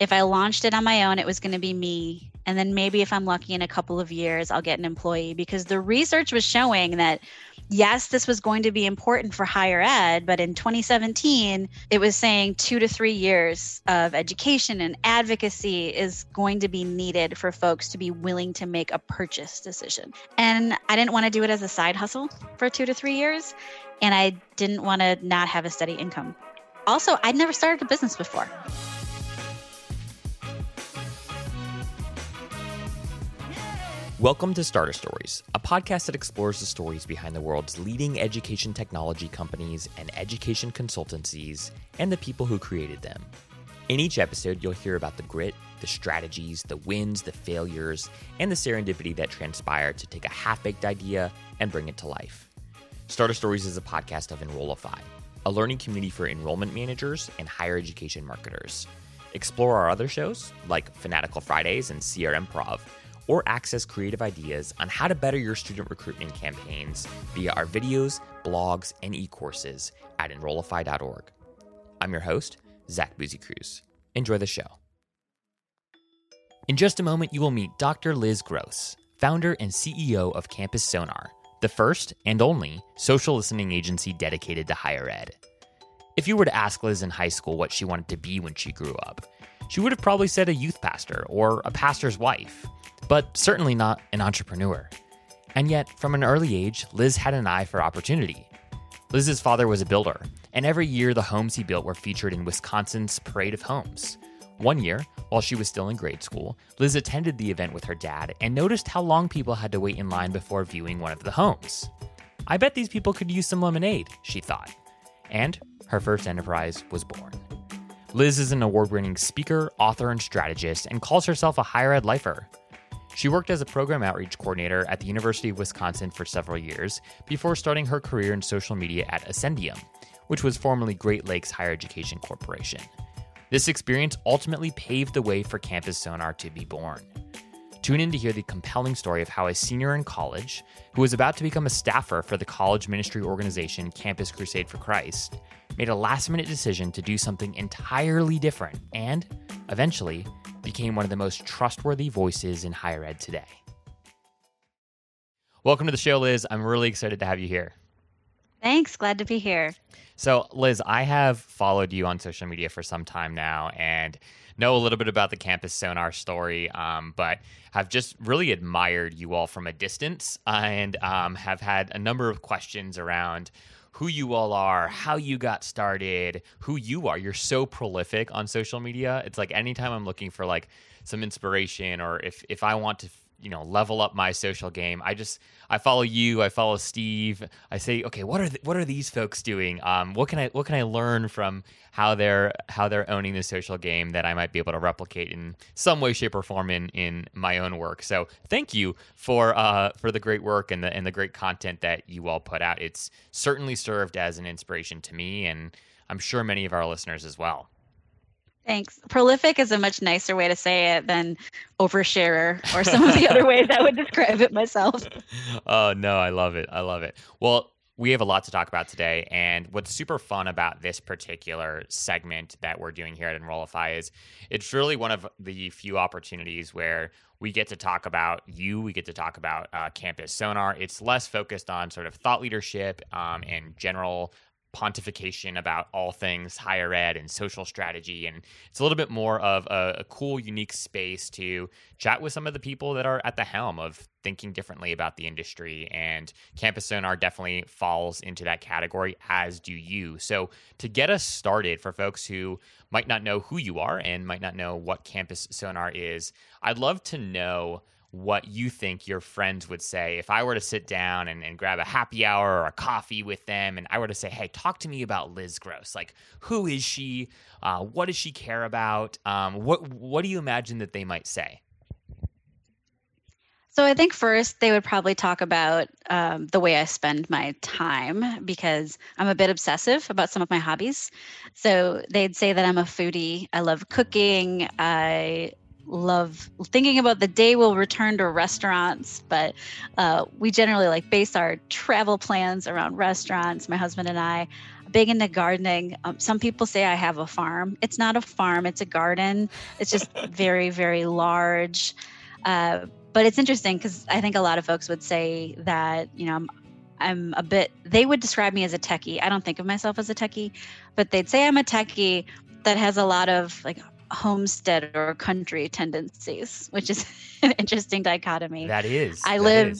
if I launched it on my own, it was going to be me. And then maybe if I'm lucky in a couple of years, I'll get an employee, because the research was showing that, yes, this was going to be important for higher ed, but in 2017, it was saying 2 to 3 years of education and advocacy is going to be needed for folks to be willing to make a purchase decision. And I didn't want to do it as a side hustle for 2 to 3 years, and I didn't want to not have a steady income. Also, I'd never started a business before. Welcome to Starter Stories, a podcast that explores the stories behind the world's leading education technology companies and education consultancies and the people who created them. In each episode, you'll hear about the grit, the strategies, the wins, the failures, and the serendipity that transpired to take a half-baked idea and bring it to life. Starter Stories is a podcast of Enrollify, a learning community for enrollment managers and higher education marketers. Explore our other shows, like Fanatical Fridays and CRM Prov, or access creative ideas on how to better your student recruitment campaigns via our videos, blogs, and e-courses at enrollify.org. I'm your host, Zach Boozy-Cruz. Enjoy the show. In just a moment, you will meet Dr. Liz Gross, founder and CEO of Campus Sonar, the first and only social listening agency dedicated to higher ed. If you were to ask Liz in high school what she wanted to be when she grew up, she would have probably said a youth pastor or a pastor's wife, but certainly not an entrepreneur. And yet, from an early age, Liz had an eye for opportunity. Liz's father was a builder, and every year the homes he built were featured in Wisconsin's Parade of Homes. One year, while she was still in grade school, Liz attended the event with her dad and noticed how long people had to wait in line before viewing one of the homes. I bet these people could use some lemonade, she thought. And her first enterprise was born. Liz is an award-winning speaker, author, and strategist, and calls herself a higher ed lifer. She worked as a program outreach coordinator at the University of Wisconsin for several years before starting her career in social media at Ascendium, which was formerly Great Lakes Higher Education Corporation. This experience ultimately paved the way for Campus Sonar to be born. Tune in to hear the compelling story of how a senior in college, who was about to become a staffer for the college ministry organization Campus Crusade for Christ, made a last-minute decision to do something entirely different and, eventually, became one of the most trustworthy voices in higher ed today. Welcome to the show, Liz. I'm really excited to have you here. Thanks. Glad to be here. So, Liz, I have followed you on social media for some time now and know a little bit about the Campus Sonar story, but have just really admired you all from a distance and have had a number of questions around who you all are, how you got started, who you are. You're so prolific on social media. It's like anytime I'm looking for like some inspiration or if I want to level up my social game, I follow you, I follow Steve. I say, okay, what are these folks doing? What can I learn from how they're owning the social game that I might be able to replicate in some way, shape, or form in my own work? So thank you for the great work and the great content that you all put out. It's certainly served as an inspiration to me, and I'm sure many of our listeners as well. Thanks. Prolific is a much nicer way to say it than oversharer or some of the other ways I would describe it myself. Oh, no, I love it. I love it. Well, we have a lot to talk about today. And what's super fun about this particular segment that we're doing here at Enrollify is it's really one of the few opportunities where we get to talk about you. We get to talk about Campus Sonar. It's less focused on sort of thought leadership and general pontification about all things higher ed and social strategy, and it's a little bit more of a cool, unique space to chat with some of the people that are at the helm of thinking differently about the industry, and Campus Sonar definitely falls into that category, as do you. So to get us started, for folks who might not know who you are and might not know what Campus Sonar is, I'd love to know what you think your friends would say if I were to sit down and grab a happy hour or a coffee with them and I were to say, hey, talk to me about Liz Gross. Like, who is she? What does she care about? What do you imagine that they might say? So I think first they would probably talk about the way I spend my time, because I'm a bit obsessive about some of my hobbies. So they'd say that I'm a foodie. I love cooking. I love thinking about the day we'll return to restaurants, but we generally base our travel plans around restaurants, my husband and I. big into gardening. Some people say I have a farm. It's not a farm, it's a garden. It's just very, very large. But it's interesting because I think a lot of folks would say that, you know, I'm a bit, they would describe me as a techie. I don't think of myself as a techie, but they'd say I'm a techie that has a lot of like homestead or country tendencies, which is an interesting dichotomy. That is. I live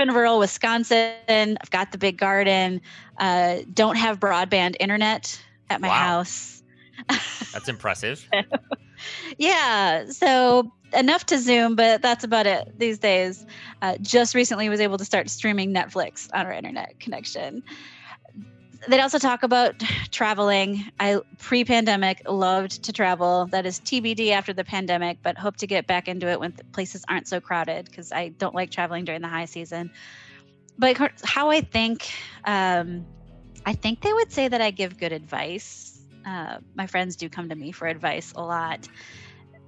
in rural Wisconsin. I've got the big garden. Don't have broadband internet at my house. That's impressive. Yeah. So enough to Zoom, but that's about it these days. Just recently was able to start streaming Netflix on our internet connection. They also talk about traveling. I pre-pandemic loved to travel. That is TBD after the pandemic, but hope to get back into it when places aren't so crowded because I don't like traveling during the high season. But how I think they would say that I give good advice. My friends do come to me for advice a lot.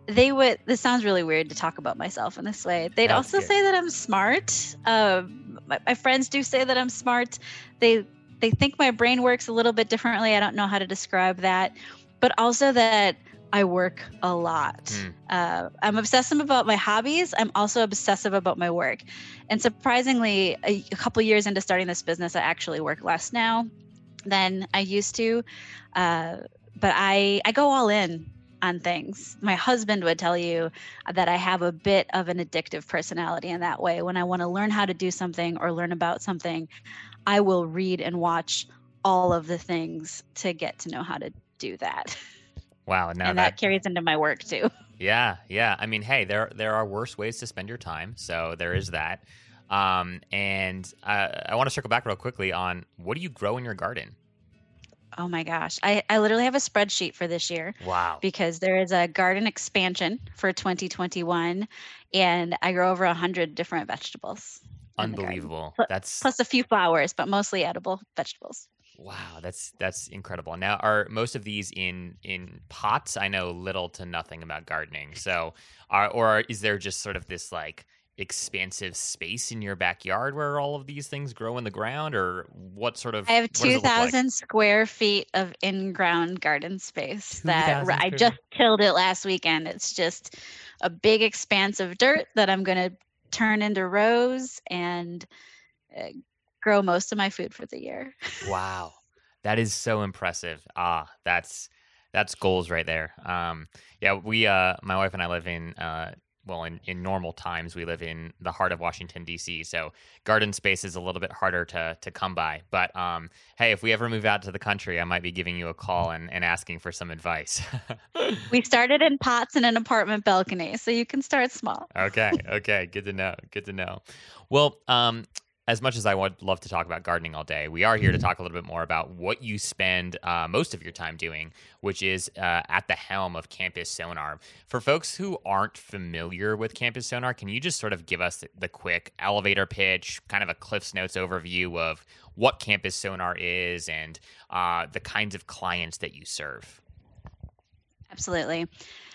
They would, this sounds really weird to talk about myself in this way. They'd also say that I'm smart. My friends do say that I'm smart. They think my brain works a little bit differently. I don't know how to describe that, but also that I work a lot. I'm obsessive about my hobbies. I'm also obsessive about my work. And surprisingly, a couple years into starting this business, I actually work less now than I used to. But I go all in on things. My husband would tell you that I have a bit of an addictive personality in that way. When I want to learn how to do something or learn about something, I will read and watch all of the things to get to know how to do that. Wow. Now and that carries into my work too. Yeah. Yeah. I mean, hey, there are worse ways to spend your time. So there is that. And I want to circle back real quickly on what do you grow in your garden? Oh my gosh. I literally have a spreadsheet for this year. Wow. Because there is a garden expansion for 2021 and I grow over 100 different vegetables. Unbelievable. That's plus a few flowers, but mostly edible vegetables. Wow. That's incredible. Now, are most of these in pots? I know little to nothing about gardening. So is there just sort of this like expansive space in your backyard where all of these things grow in the ground, or what sort of? I have 2,000 square feet of in-ground garden space that I just tilled it last weekend. It's just a big expanse of dirt that I'm going to turn into rows and grow most of my food for the year. Wow. That is so impressive. That's goals right there. We my wife and I live in normal times, we live in the heart of Washington, D.C., so garden space is a little bit harder to come by. But, hey, if we ever move out to the country, I might be giving you a call and asking for some advice. We started in pots in an apartment balcony, so you can start small. Okay. Good to know. Well, as much as I would love to talk about gardening all day, we are here to talk a little bit more about what you spend most of your time doing, which is at the helm of Campus Sonar. For folks who aren't familiar with Campus Sonar, can you just sort of give us the quick elevator pitch, kind of a Cliff's Notes overview of what Campus Sonar is and the kinds of clients that you serve? Absolutely.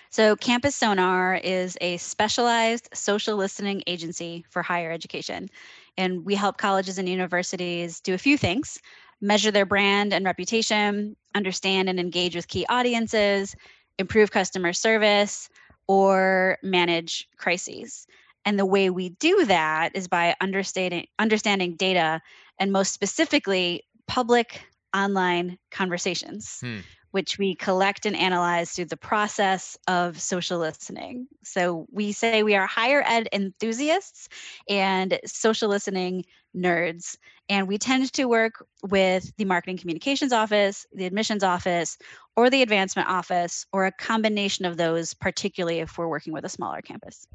So Campus Sonar is a specialized social listening agency for higher education. And we help colleges and universities do a few things: measure their brand and reputation, understand and engage with key audiences, improve customer service, or manage crises. And the way we do that is by understanding data and most specifically public online conversations, which we collect and analyze through the process of social listening. So we say we are higher ed enthusiasts and social listening nerds. And we tend to work with the marketing communications office, the admissions office, or the advancement office, or a combination of those, particularly if we're working with a smaller campus.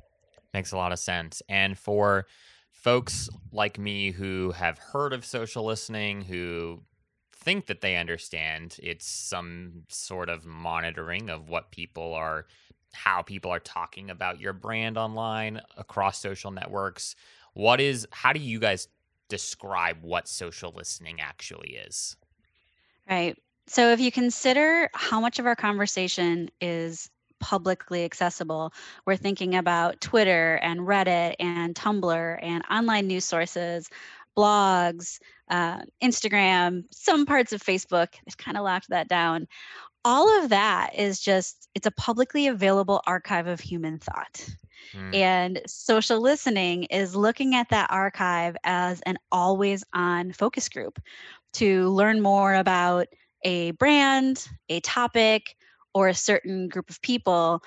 Makes a lot of sense. And for folks like me who have heard of social listening, who think that they understand it's some sort of monitoring of how people are talking about your brand online across social networks. How do you guys describe what social listening actually is? Right. So if you consider how much of our conversation is publicly accessible, we're thinking about Twitter and Reddit and Tumblr and online news sources, blogs, Instagram, some parts of Facebook. They've kind of locked that down. All of that is just, it's a publicly available archive of human thought. Mm. And social listening is looking at that archive as an always on focus group to learn more about a brand, a topic, or a certain group of people,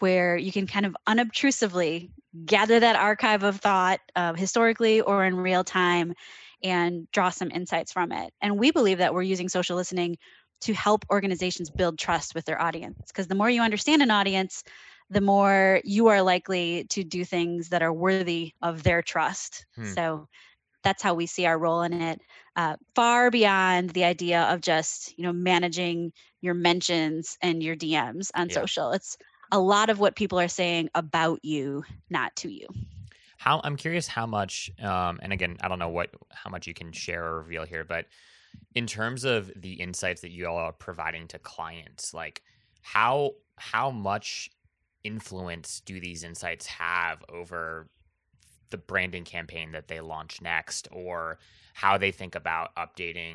where you can kind of unobtrusively gather that archive of thought historically or in real time and draw some insights from it. And we believe that we're using social listening to help organizations build trust with their audience. Because the more you understand an audience, the more you are likely to do things that are worthy of their trust. So that's how we see our role in it, far beyond the idea of just, you know, managing your mentions and your DMs on social. It's a lot of what people are saying about you, not to you. How, I'm curious how much, and again, I don't know what, how much you can share or reveal here, but in terms of the insights that you all are providing to clients, like how much influence do these insights have over the branding campaign that they launch next, or how they think about updating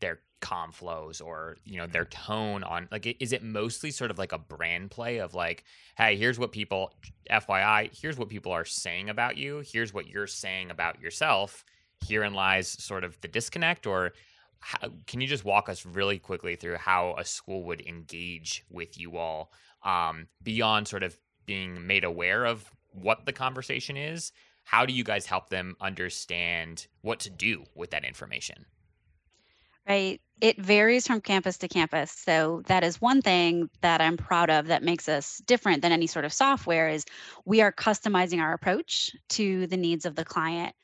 their comm flows, or, you know, their tone on, like, is it mostly sort of like a brand play of like, hey, here's what people, FYI, here's what people are saying about you, here's what you're saying about yourself, herein lies sort of the disconnect? Or how, can you just walk us really quickly through how a school would engage with you all beyond sort of being made aware of what the conversation is? How do you guys help them understand what to do with that information? Right. It varies from campus to campus. So that is one thing that I'm proud of that makes us different than any sort of software, is we are customizing our approach to the needs of the client.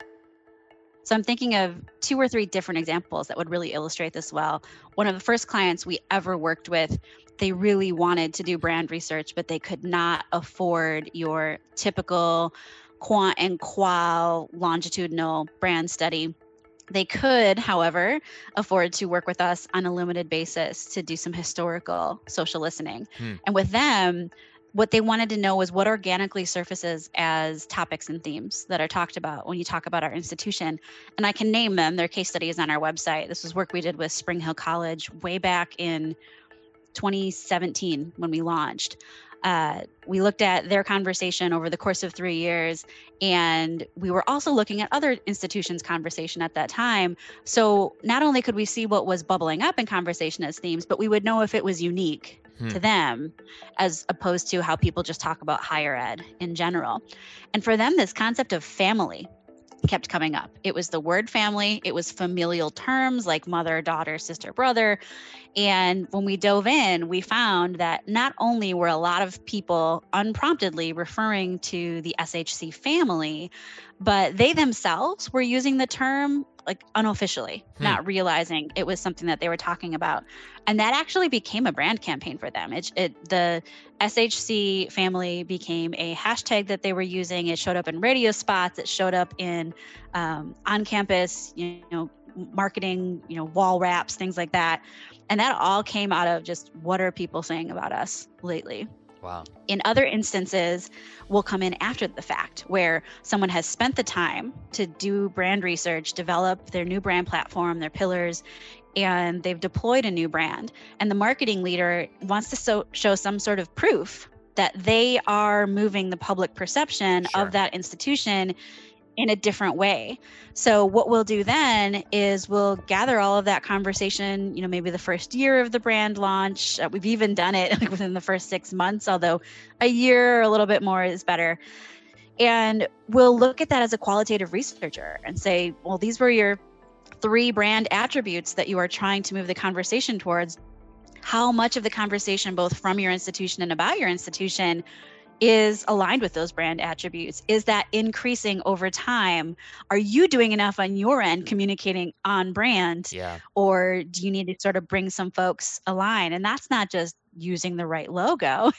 So I'm thinking of 2 or 3 different examples that would really illustrate this well. One of the first clients we ever worked with, they really wanted to do brand research, but they could not afford your typical quant and qual longitudinal brand study. They could, however, afford to work with us on a limited basis to do some historical social listening. And with them, what they wanted to know was what organically surfaces as topics and themes that are talked about when you talk about our institution. And I can name them. Their case study is on our website. This was work we did with Spring Hill College way back in 2017 when we launched. We looked at their conversation over the course of 3 years, and we were also looking at other institutions' conversation at that time. So not only could we see what was bubbling up in conversation as themes, but we would know if it was unique to them, as opposed to how people just talk about higher ed in general. And for them, this concept of family kept coming up. It was the word family. It was familial terms like mother, daughter, sister, brother. And when we dove in, we found that not only were a lot of people unpromptedly referring to the SHC family, but they themselves were using the term like unofficially, not realizing it was something that they were talking about. And that actually became a brand campaign for them. The SHC family became a hashtag that they were using. It showed up in radio spots. It showed up in on-campus, you know, marketing, you know, wall wraps, things like that. And that all came out of just, what are people saying about us lately? Wow. In other instances, we'll come in after the fact where someone has spent the time to do brand research, develop their new brand platform, their pillars, and they've deployed a new brand. And the marketing leader wants to show some sort of proof that they are moving the public perception of that institution in a different way. So what we'll do then is we'll gather all of that conversation, you know, maybe the first year of the brand launch. We've even done it like within the first 6 months, although a year or a little bit more is better. And we'll look at that as a qualitative researcher and say, well, these were your 3 brand attributes that you are trying to move the conversation towards. How much of the conversation, both from your institution and about your institution, is aligned with those brand attributes? Is that increasing over time? Are you doing enough on your end communicating on brand? Or do you need to sort of bring some folks aligned? And that's not just using the right logo.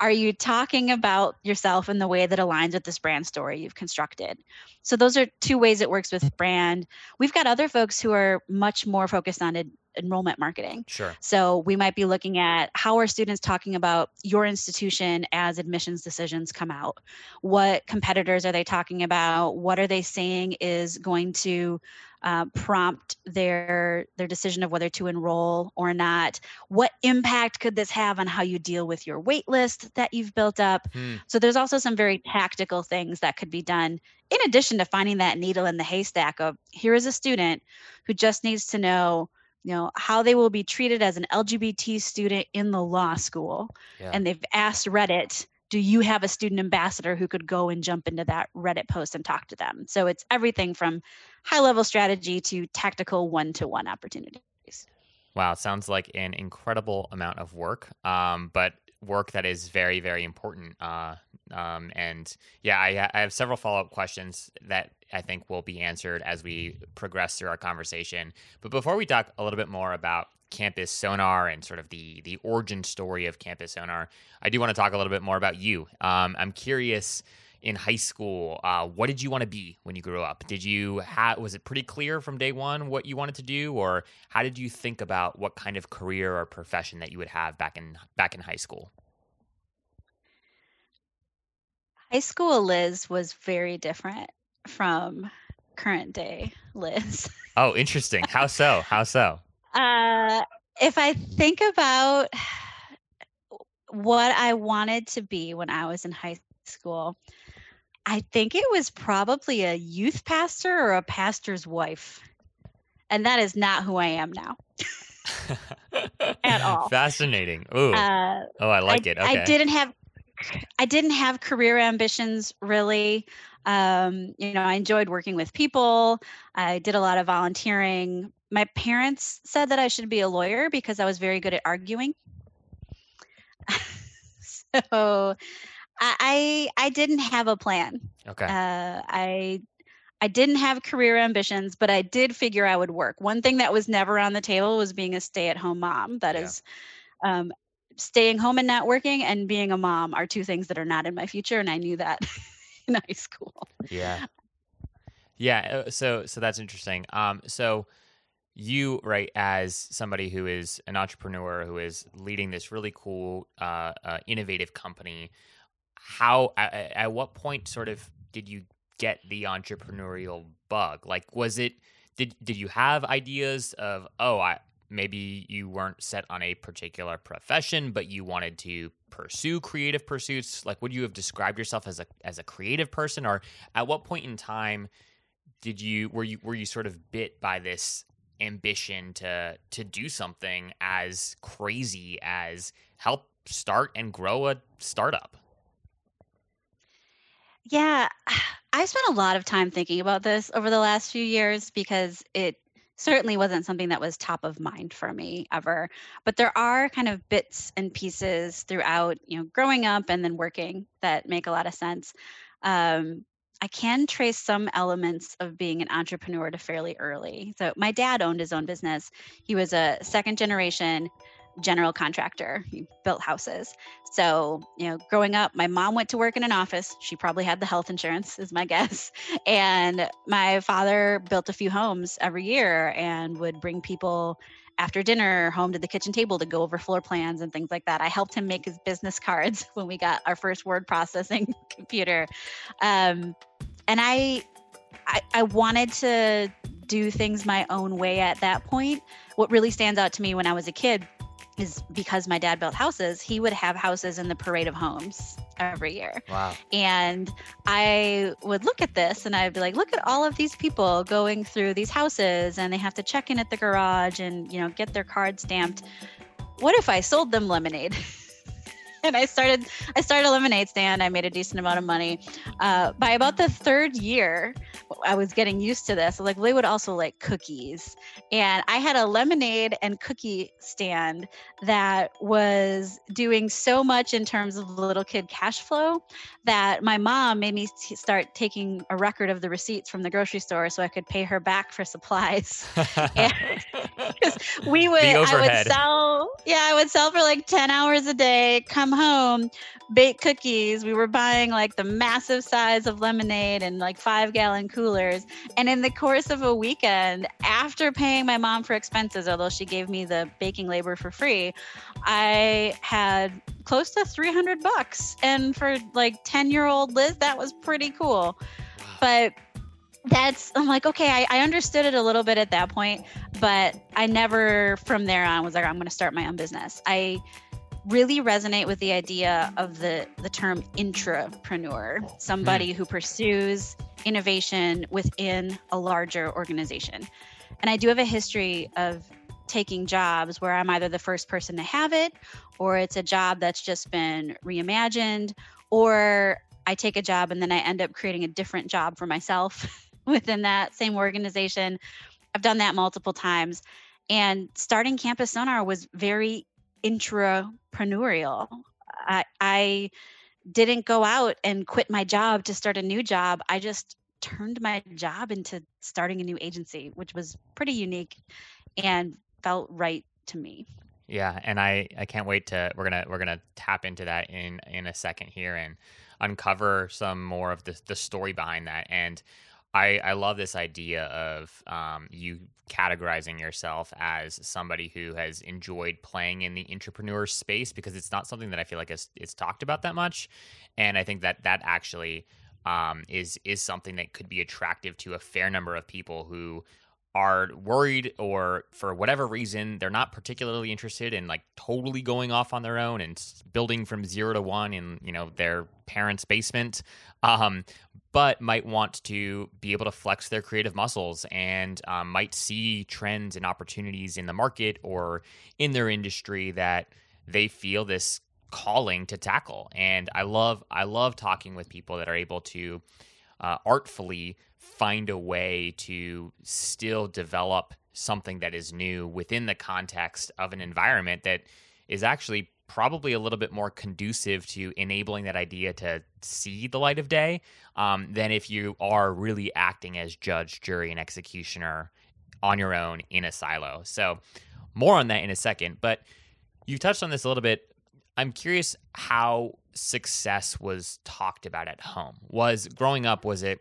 Are you talking about yourself in the way that aligns with this brand story you've constructed? So those are two ways it works with brand. We've got other folks who are much more focused on enrollment marketing. Sure. So we might be looking at how are students talking about your institution as admissions decisions come out? What competitors are they talking about? What are they saying is going to prompt their decision of whether to enroll or not? What impact could this have on how you deal with your wait list that you've built up? So there's also some very tactical things that could be done in addition to finding that needle in the haystack of here is a student who just needs to know how they will be treated as an LGBT student in the law school. Yeah. And they've asked Reddit, do you have a student ambassador who could go and jump into that Reddit post and talk to them? So it's everything from high-level strategy to tactical one-to-one opportunities. Wow, it sounds like an incredible amount of work, but work that is very, very important. And yeah, I have several follow-up questions that I think will be answered as we progress through our conversation. But before we talk a little bit more about Campus Sonar and sort of the origin story of Campus Sonar, I do want to talk a little bit more about you. I'm curious, in high school, what did you want to be when you grew up? Was it pretty clear from day one what you wanted to do, or how did you think about what kind of career or profession that you would have back in high school? High school Liz was very different from current day Liz. Oh, interesting. How so? If I think about what I wanted to be when I was in high school, I think it was probably a youth pastor or a pastor's wife. And that is not who I am now at all. Fascinating. Ooh. I like it. Okay. I didn't have career ambitions really. I enjoyed working with people. I did a lot of volunteering. My parents said that I should be a lawyer because I was very good at arguing. So I didn't have a plan. Okay. I didn't have career ambitions, but I did figure I would work. One thing that was never on the table was being a stay-at-home mom. That is, staying home and not working and being a mom are two things that are not in my future, and I knew that in high school. Yeah. Yeah. So that's interesting. So you, right, as somebody who is an entrepreneur who is leading this really cool, innovative company, how, at what point sort of did you get the entrepreneurial bug? Like, was it, did you have ideas of, maybe you weren't set on a particular profession, but you wanted to pursue creative pursuits? Like, would you have described yourself as a creative person? Or at what point in time were you sort of bit by this ambition to do something as crazy as help start and grow a startup? Yeah, I spent a lot of time thinking about this over the last few years because it certainly wasn't something that was top of mind for me ever. But there are kind of bits and pieces throughout, growing up and then working that make a lot of sense. I can trace some elements of being an entrepreneur to fairly early. So my dad owned his own business. He was a second generation general contractor. He built houses. So, growing up, my mom went to work in an office. She probably had the health insurance, is my guess. And my father built a few homes every year and would bring people after dinner home to the kitchen table to go over floor plans and things like that. I helped him make his business cards when we got our first word processing computer. And I wanted to do things my own way at that point. What really stands out to me when I was a kid is because my dad built houses, he would have houses in the parade of homes every year. Wow. And I would look at this and I'd be like, look at all of these people going through these houses and they have to check in at the garage and, get their card stamped. What if I sold them lemonade? And I started a lemonade stand. I made a decent amount of money. By about the third year, I was getting used to this. Like, they would also like cookies. And I had a lemonade and cookie stand that was doing so much in terms of little kid cash flow that my mom made me start taking a record of the receipts from the grocery store so I could pay her back for supplies. Because I would sell sell? Yeah, I would sell for like 10 hours a day, come home, bake cookies. We were buying like the massive size of lemonade and like 5-gallon coolers. And in the course of a weekend, after paying my mom for expenses, although she gave me the baking labor for free, I had close to $300. And for like 10-year-old Liz, that was pretty cool. But I'm like, okay, I understood it a little bit at that point, but I never from there on was like, I'm going to start my own business. I really resonate with the idea of the term intrapreneur, somebody who pursues innovation within a larger organization. And I do have a history of taking jobs where I'm either the first person to have it, or it's a job that's just been reimagined, or I take a job and then I end up creating a different job for myself within that same organization. I've done that multiple times. And starting Campus Sonar was very intrapreneurial. I didn't go out and quit my job to start a new job. I just turned my job into starting a new agency, which was pretty unique and felt right to me. Yeah, and I can't wait to we're gonna tap into that in a second here and uncover some more of the story behind that. And I love this idea of you categorizing yourself as somebody who has enjoyed playing in the entrepreneur space, because it's not something that I feel like it's talked about that much. And I think that actually is something that could be attractive to a fair number of people who are worried, or for whatever reason, they're not particularly interested in like totally going off on their own and building from 0 to 1 in, you know, their parents' basement, but might want to be able to flex their creative muscles and might see trends and opportunities in the market or in their industry that they feel this calling to tackle. And I love talking with people that are able to artfully find a way to still develop something that is new within the context of an environment that is actually probably a little bit more conducive to enabling that idea to see the light of day than if you are really acting as judge, jury, and executioner on your own in a silo. So more on that in a second, but you touched on this a little bit. I'm curious how success was talked about at home. Growing up, was it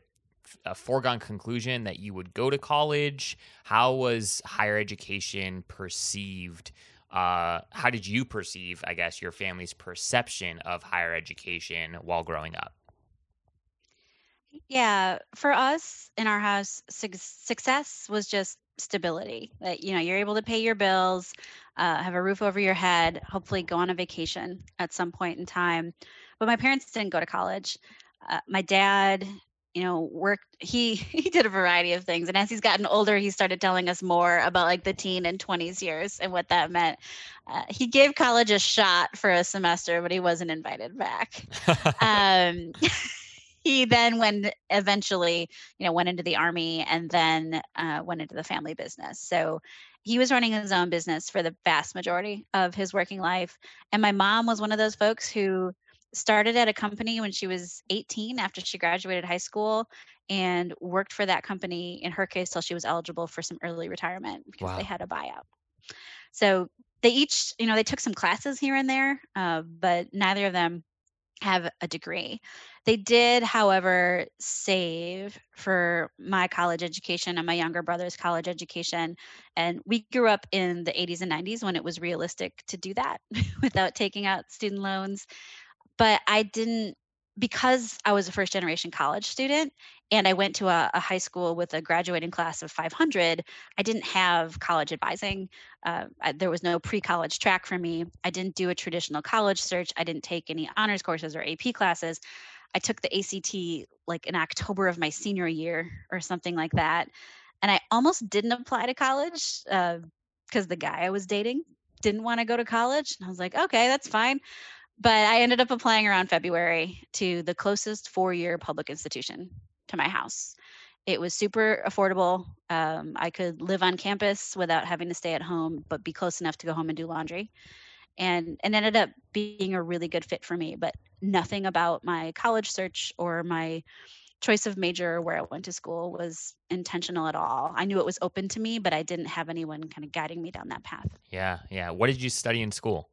a foregone conclusion that you would go to college? How was higher education perceived? How did you perceive, I guess, your family's perception of higher education while growing up? Yeah, for us in our house, success was just stability, that, you know, you're able to pay your bills, have a roof over your head, hopefully go on a vacation at some point in time. But my parents didn't go to college. My dad, you know, worked, he did a variety of things. And as he's gotten older, he started telling us more about like the teen and 20s years and what that meant. He gave college a shot for a semester, but he wasn't invited back. He then eventually went into the Army and then went into the family business. So he was running his own business for the vast majority of his working life. And my mom was one of those folks who started at a company when she was 18 after she graduated high school and worked for that company, in her case, till she was eligible for some early retirement because They had a buyout. So they each, you know, they took some classes here and there, but neither of them have a degree. They did, however, save for my college education and my younger brother's college education. And we grew up in the 80s and 90s when it was realistic to do that without taking out student loans. But I didn't, because I was a first generation college student and I went to a high school with a graduating class of 500, I didn't have college advising. There was no pre-college track for me. I didn't do a traditional college search. I didn't take any honors courses or AP classes. I took the ACT like in October of my senior year or something like that. And I almost didn't apply to college because the guy I was dating didn't want to go to college. And I was like, okay, that's fine. But I ended up applying around February to the closest four-year public institution to my house. It was super affordable. I could live on campus without having to stay at home, but be close enough to go home and do laundry. And ended up being a really good fit for me, but nothing about my college search or my choice of major, where I went to school, was intentional at all. I knew it was open to me, but I didn't have anyone kind of guiding me down that path. Yeah, yeah. What did you study in school?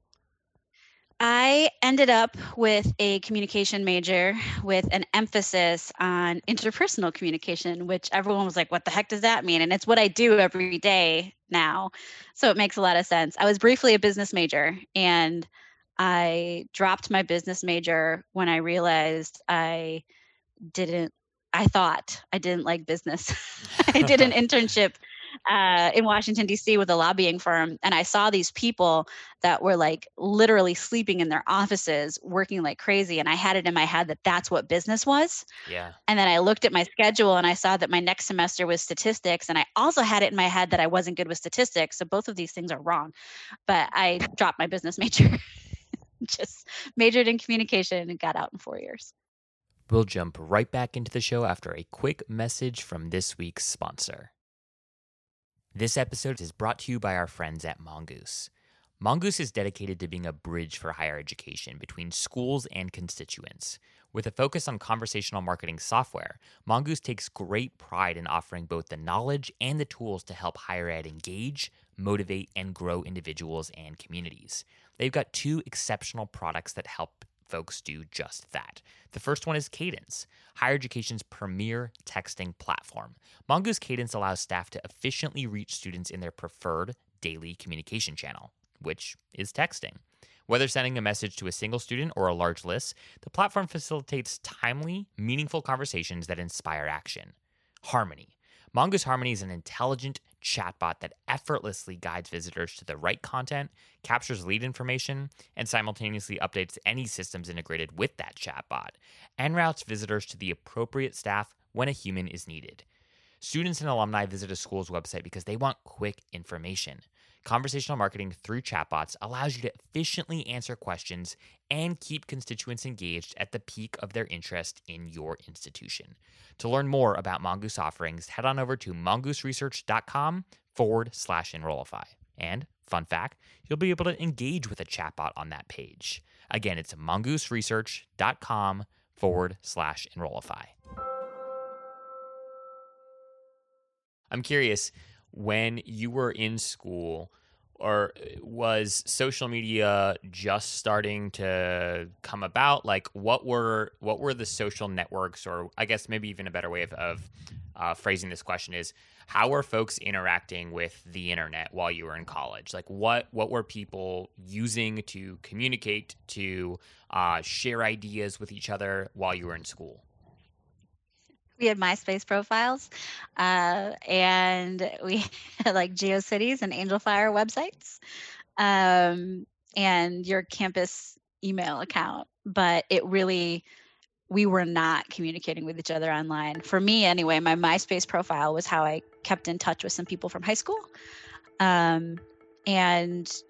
I ended up with a communication major with an emphasis on interpersonal communication, which everyone was like, what the heck does that mean? And it's what I do every day now. So it makes a lot of sense. I was briefly a business major, and I dropped my business major when I realized I thought I didn't like business. I did an internship in Washington, D.C. with a lobbying firm. And I saw these people that were like literally sleeping in their offices, working like crazy. And I had it in my head that that's what business was. Yeah. And then I looked at my schedule and I saw that my next semester was statistics. And I also had it in my head that I wasn't good with statistics. So both of these things are wrong. But I dropped my business major, just majored in communication, and got out in 4 years. We'll jump right back into the show after a quick message from this week's sponsor. This episode is brought to you by our friends at Mongoose. Mongoose is dedicated to being a bridge for higher education between schools and constituents. With a focus on conversational marketing software, Mongoose takes great pride in offering both the knowledge and the tools to help higher ed engage, motivate, and grow individuals and communities. They've got two exceptional products that help folks do just that. The first one is Cadence, higher education's premier texting platform. Mongoose Cadence allows staff to efficiently reach students in their preferred daily communication channel, which is texting. Whether sending a message to a single student or a large list, the platform facilitates timely, meaningful conversations that inspire action. Harmony. Mongoose Harmony is an intelligent chatbot that effortlessly guides visitors to the right content, captures lead information, and simultaneously updates any systems integrated with that chatbot, and routes visitors to the appropriate staff when a human is needed. Students and alumni visit a school's website because they want quick information. Conversational marketing through chatbots allows you to efficiently answer questions and keep constituents engaged at the peak of their interest in your institution. To learn more about Mongoose offerings, head on over to mongooseresearch.com/Enrollify. And, fun fact, you'll be able to engage with a chatbot on that page. Again, it's mongooseresearch.com/Enrollify. I'm curious, when you were in school, or was social media just starting to come about? Like, what were the social networks, or I guess maybe even a better way of phrasing this question is, how were folks interacting with the internet while you were in college? Like, what were people using to communicate, to share ideas with each other while you were in school? We had MySpace profiles, and we had like GeoCities and Angel Fire websites, and your campus email account. But we were not communicating with each other online. For me, anyway, my MySpace profile was how I kept in touch with some people from high school. And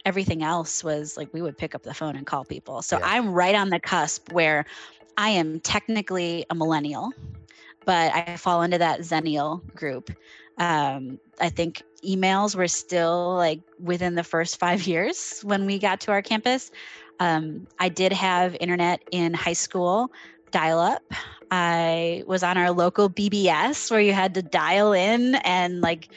everything else was like, we would pick up the phone and call people. So yeah. I'm right on the cusp where I am technically a millennial, but I fall into that Xennial group. I think emails were still like within the first 5 years when we got to our campus. I did have internet in high school, dial-up. I was on our local BBS where you had to dial in and like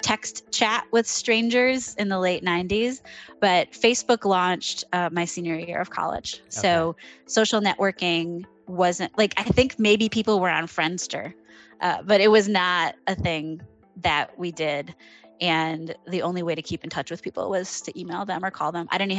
text chat with strangers in the late 90s. But Facebook launched my senior year of college. Okay. So social networking wasn't like, I think maybe people were on Friendster, but it was not a thing that we did. And the only way to keep in touch with people was to email them or call them. I didn't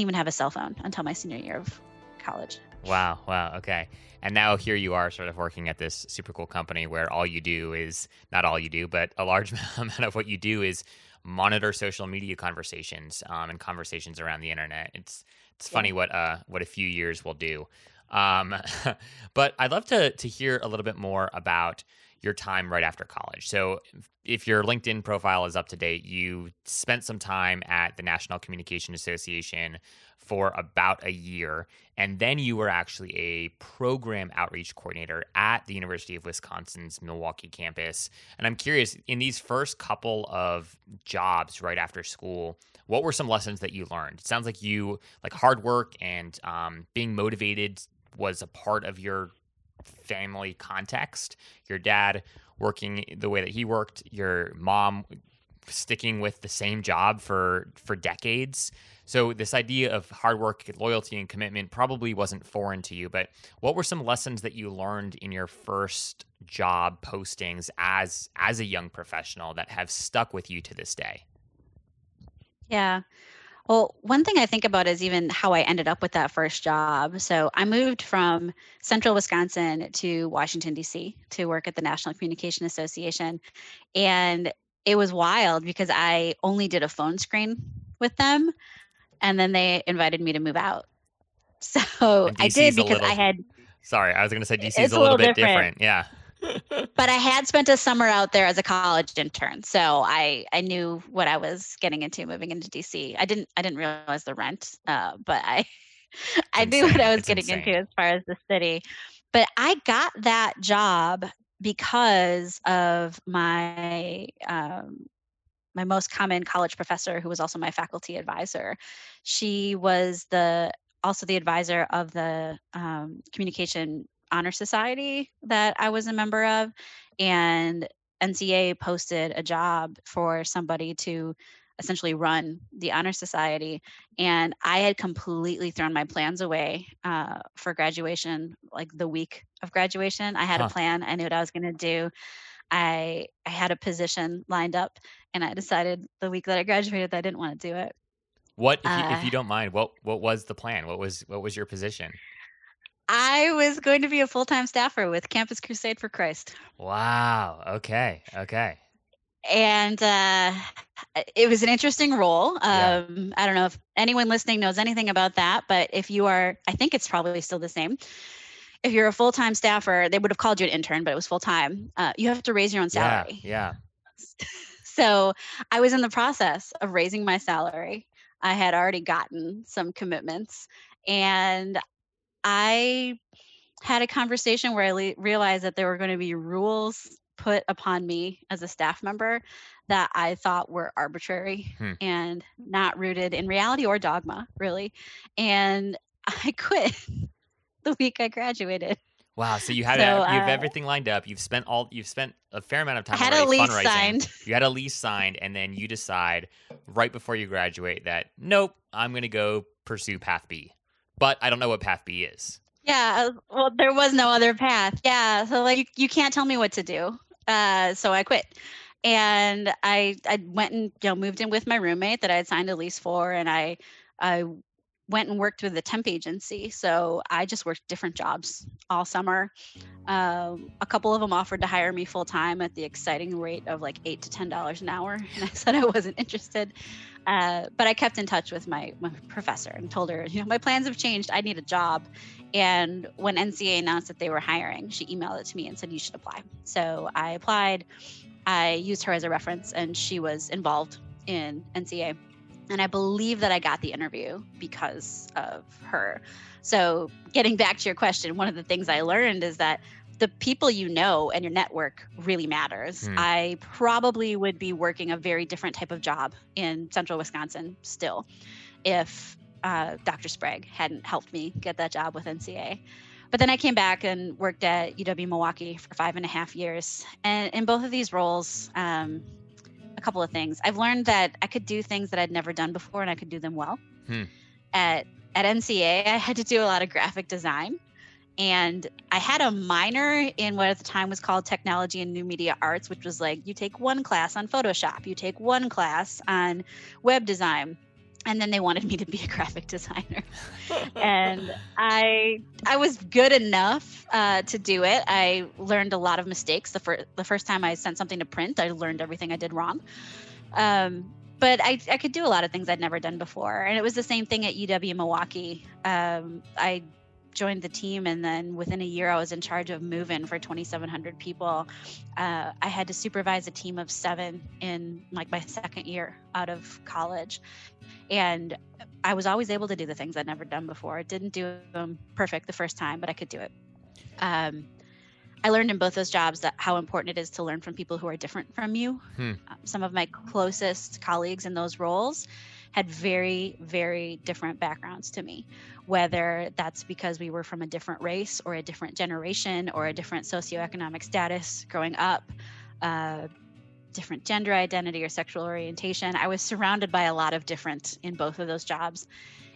even have a cell phone until my senior year of college. Wow. Okay. And now here you are sort of working at this super cool company where all you do is, not all you do, but a large amount of what you do is monitor social media conversations and conversations around the internet. It's funny what a few years will do. But I'd love to hear a little bit more about your time right after college. So if your LinkedIn profile is up to date, you spent some time at the National Communication Association for about a year, and then you were actually a program outreach coordinator at the University of Wisconsin's Milwaukee campus. And I'm curious, in these first couple of jobs right after school, what were some lessons that you learned? It sounds like you, like, hard work and being motivated was a part of your family context, your dad working the way that he worked, your mom sticking with the same job for decades. So this idea of hard work, loyalty, and commitment probably wasn't foreign to you, but what were some lessons that you learned in your first job postings as a young professional that have stuck with you to this day? Yeah. Well, one thing I think about is even how I ended up with that first job. So I moved from central Wisconsin to Washington, D.C. to work at the National Communication Association. And it was wild because I only did a phone screen with them. And then they invited me to move out. So I did because I had... Sorry, I was going to say D.C. is a little bit different. Yeah. But I had spent a summer out there as a college intern, so I knew what I was getting into moving into DC. I didn't realize the rent, but I knew what I was getting into as far as the city. But I got that job because of my my most common college professor, who was also my faculty advisor. She was also the advisor of the communication honor society that I was a member of, and NCA posted a job for somebody to essentially run the honor society. And I had completely thrown my plans away for graduation, like the week of graduation. I had a plan. I knew what I was going to do. I had a position lined up, and I decided the week that I graduated that I didn't want to do it. What, if you don't mind, what was the plan? What was your position? I was going to be a full-time staffer with Campus Crusade for Christ. Wow. Okay. And it was an interesting role. Yeah. I don't know if anyone listening knows anything about that, but if you are, I think it's probably still the same. If you're a full-time staffer, they would have called you an intern, but it was full-time. You have to raise your own salary. Yeah. So I was in the process of raising my salary. I had already gotten some commitments, and I had a conversation where I realized that there were going to be rules put upon me as a staff member that I thought were arbitrary and not rooted in reality or dogma, really. And I quit the week I graduated. Wow! So you have everything lined up. You've spent a fair amount of time. I had a lease signed. You had a lease signed, and then you decide right before you graduate that nope, I'm going to go pursue Path B. But I don't know what Path B is. Yeah, well, there was no other path. Yeah, so like you can't tell me what to do. So I quit, and I went and moved in with my roommate that I had signed a lease for, and I went and worked with the temp agency. So I just worked different jobs all summer. A couple of them offered to hire me full time at the exciting rate of like $8 to $10 an hour. And I said I wasn't interested. But I kept in touch with my professor and told her, my plans have changed. I need a job. And when NCA announced that they were hiring, she emailed it to me and said, you should apply. So I applied. I used her as a reference, and she was involved in NCA. And I believe that I got the interview because of her. So getting back to your question, one of the things I learned is that the people you know and your network really matters. I probably would be working a very different type of job in central Wisconsin still if Dr. Sprague hadn't helped me get that job with NCA. But then I came back and worked at UW-Milwaukee for 5.5 years. And in both of these roles, a couple of things. I've learned that I could do things that I'd never done before, and I could do them well. At NCA, I had to do a lot of graphic design, and I had a minor in what at the time was called technology and new media arts, which was like, you take one class on Photoshop, you take one class on web design. And then they wanted me to be a graphic designer. And I was good enough to do it. I learned a lot of mistakes. The first time I sent something to print, I learned everything I did wrong. But I could do a lot of things I'd never done before. And it was the same thing at UW-Milwaukee. I joined the team, and then within a year, I was in charge of move-in for 2,700 people. I had to supervise a team of 7 in like my second year out of college. And I was always able to do the things I'd never done before. I didn't do them perfect the first time, but I could do it. I learned in both those jobs that how important it is to learn from people who are different from you. Some of my closest colleagues in those roles had very, very different backgrounds to me, whether that's because we were from a different race or a different generation or a different socioeconomic status growing up, different gender identity or sexual orientation. I was surrounded by a lot of difference in both of those jobs.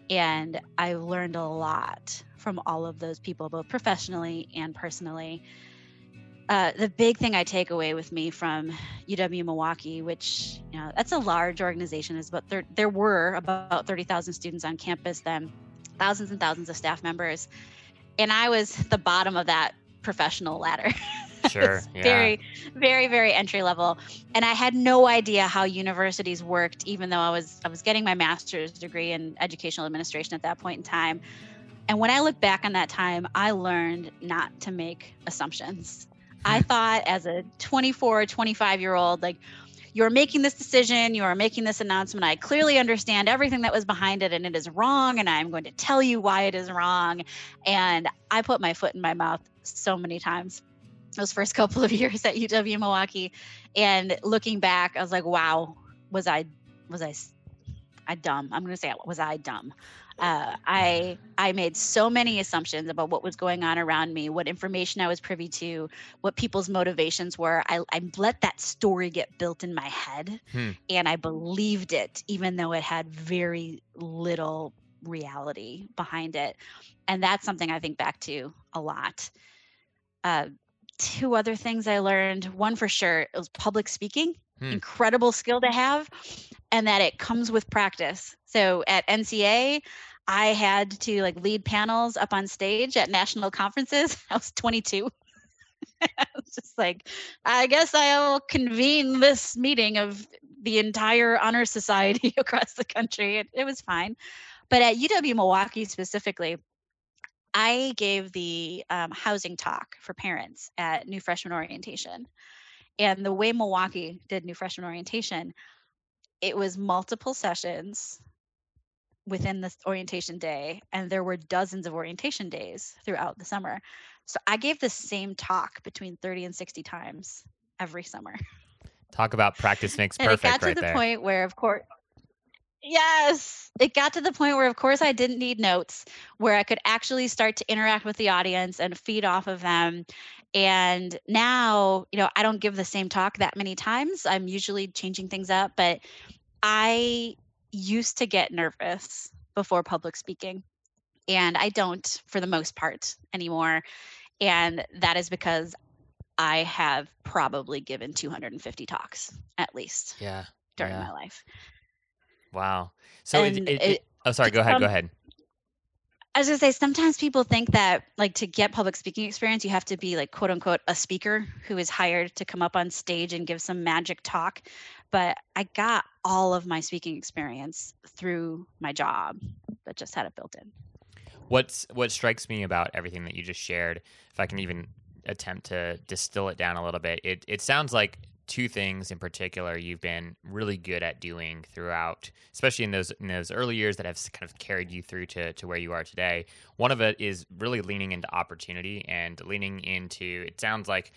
And I learned a lot from all of those people, both professionally and personally. The big thing I take away with me from UW-Milwaukee, which, you know, that's a large organization, is about there were about 30,000 students on campus then, thousands and thousands of staff members, and I was the bottom of that professional ladder. Sure. Yeah. Very, very, very entry level, and I had no idea how universities worked. Even though I was getting my master's degree in educational administration at that point in time, and when I look back on that time, I learned not to make assumptions. I thought as a 24 or 25-year-old, like, you're making this decision, you are making this announcement. I clearly understand everything that was behind it, and it is wrong, and I'm going to tell you why it is wrong. And I put my foot in my mouth so many times those first couple of years at UW-Milwaukee. And looking back, I was like, wow, was I dumb? I'm going to say, was I dumb? I made so many assumptions about what was going on around me, what information I was privy to, what people's motivations were. I let that story get built in my head, and I believed it, even though it had very little reality behind it. And that's something I think back to a lot. Two other things I learned. One for sure, it was public speaking. Incredible skill to have, and that it comes with practice. So at NCA, I had to lead panels up on stage at national conferences. I was 22. I was just like, I guess I'll convene this meeting of the entire honor society across the country. It was fine. But at UW-Milwaukee specifically, I gave the housing talk for parents at new freshman orientation. And the way Milwaukee did new freshman orientation, it was multiple sessions within this orientation day, and there were dozens of orientation days throughout the summer. So I gave the same talk between 30 and 60 times every summer. Talk about practice makes perfect right there. And it got to the point where, of course... Yes, it got to the point where, of course, I didn't need notes, where I could actually start to interact with the audience and feed off of them. And now, you know, I don't give the same talk that many times. I'm usually changing things up, but I used to get nervous before public speaking, and I don't for the most part anymore. And that is because I have probably given 250 talks at least during my life. Wow. So Go ahead. I was going to say, sometimes people think that to get public speaking experience, you have to be quote unquote, a speaker who is hired to come up on stage and give some magic talk. But I got all of my speaking experience through my job that just had it built in. What strikes me about everything that you just shared, if I can even attempt to distill it down a little bit, it sounds like two things in particular you've been really good at doing throughout, especially in those early years that have kind of carried you through to where you are today. One of it is really leaning into opportunity and leaning into, it sounds like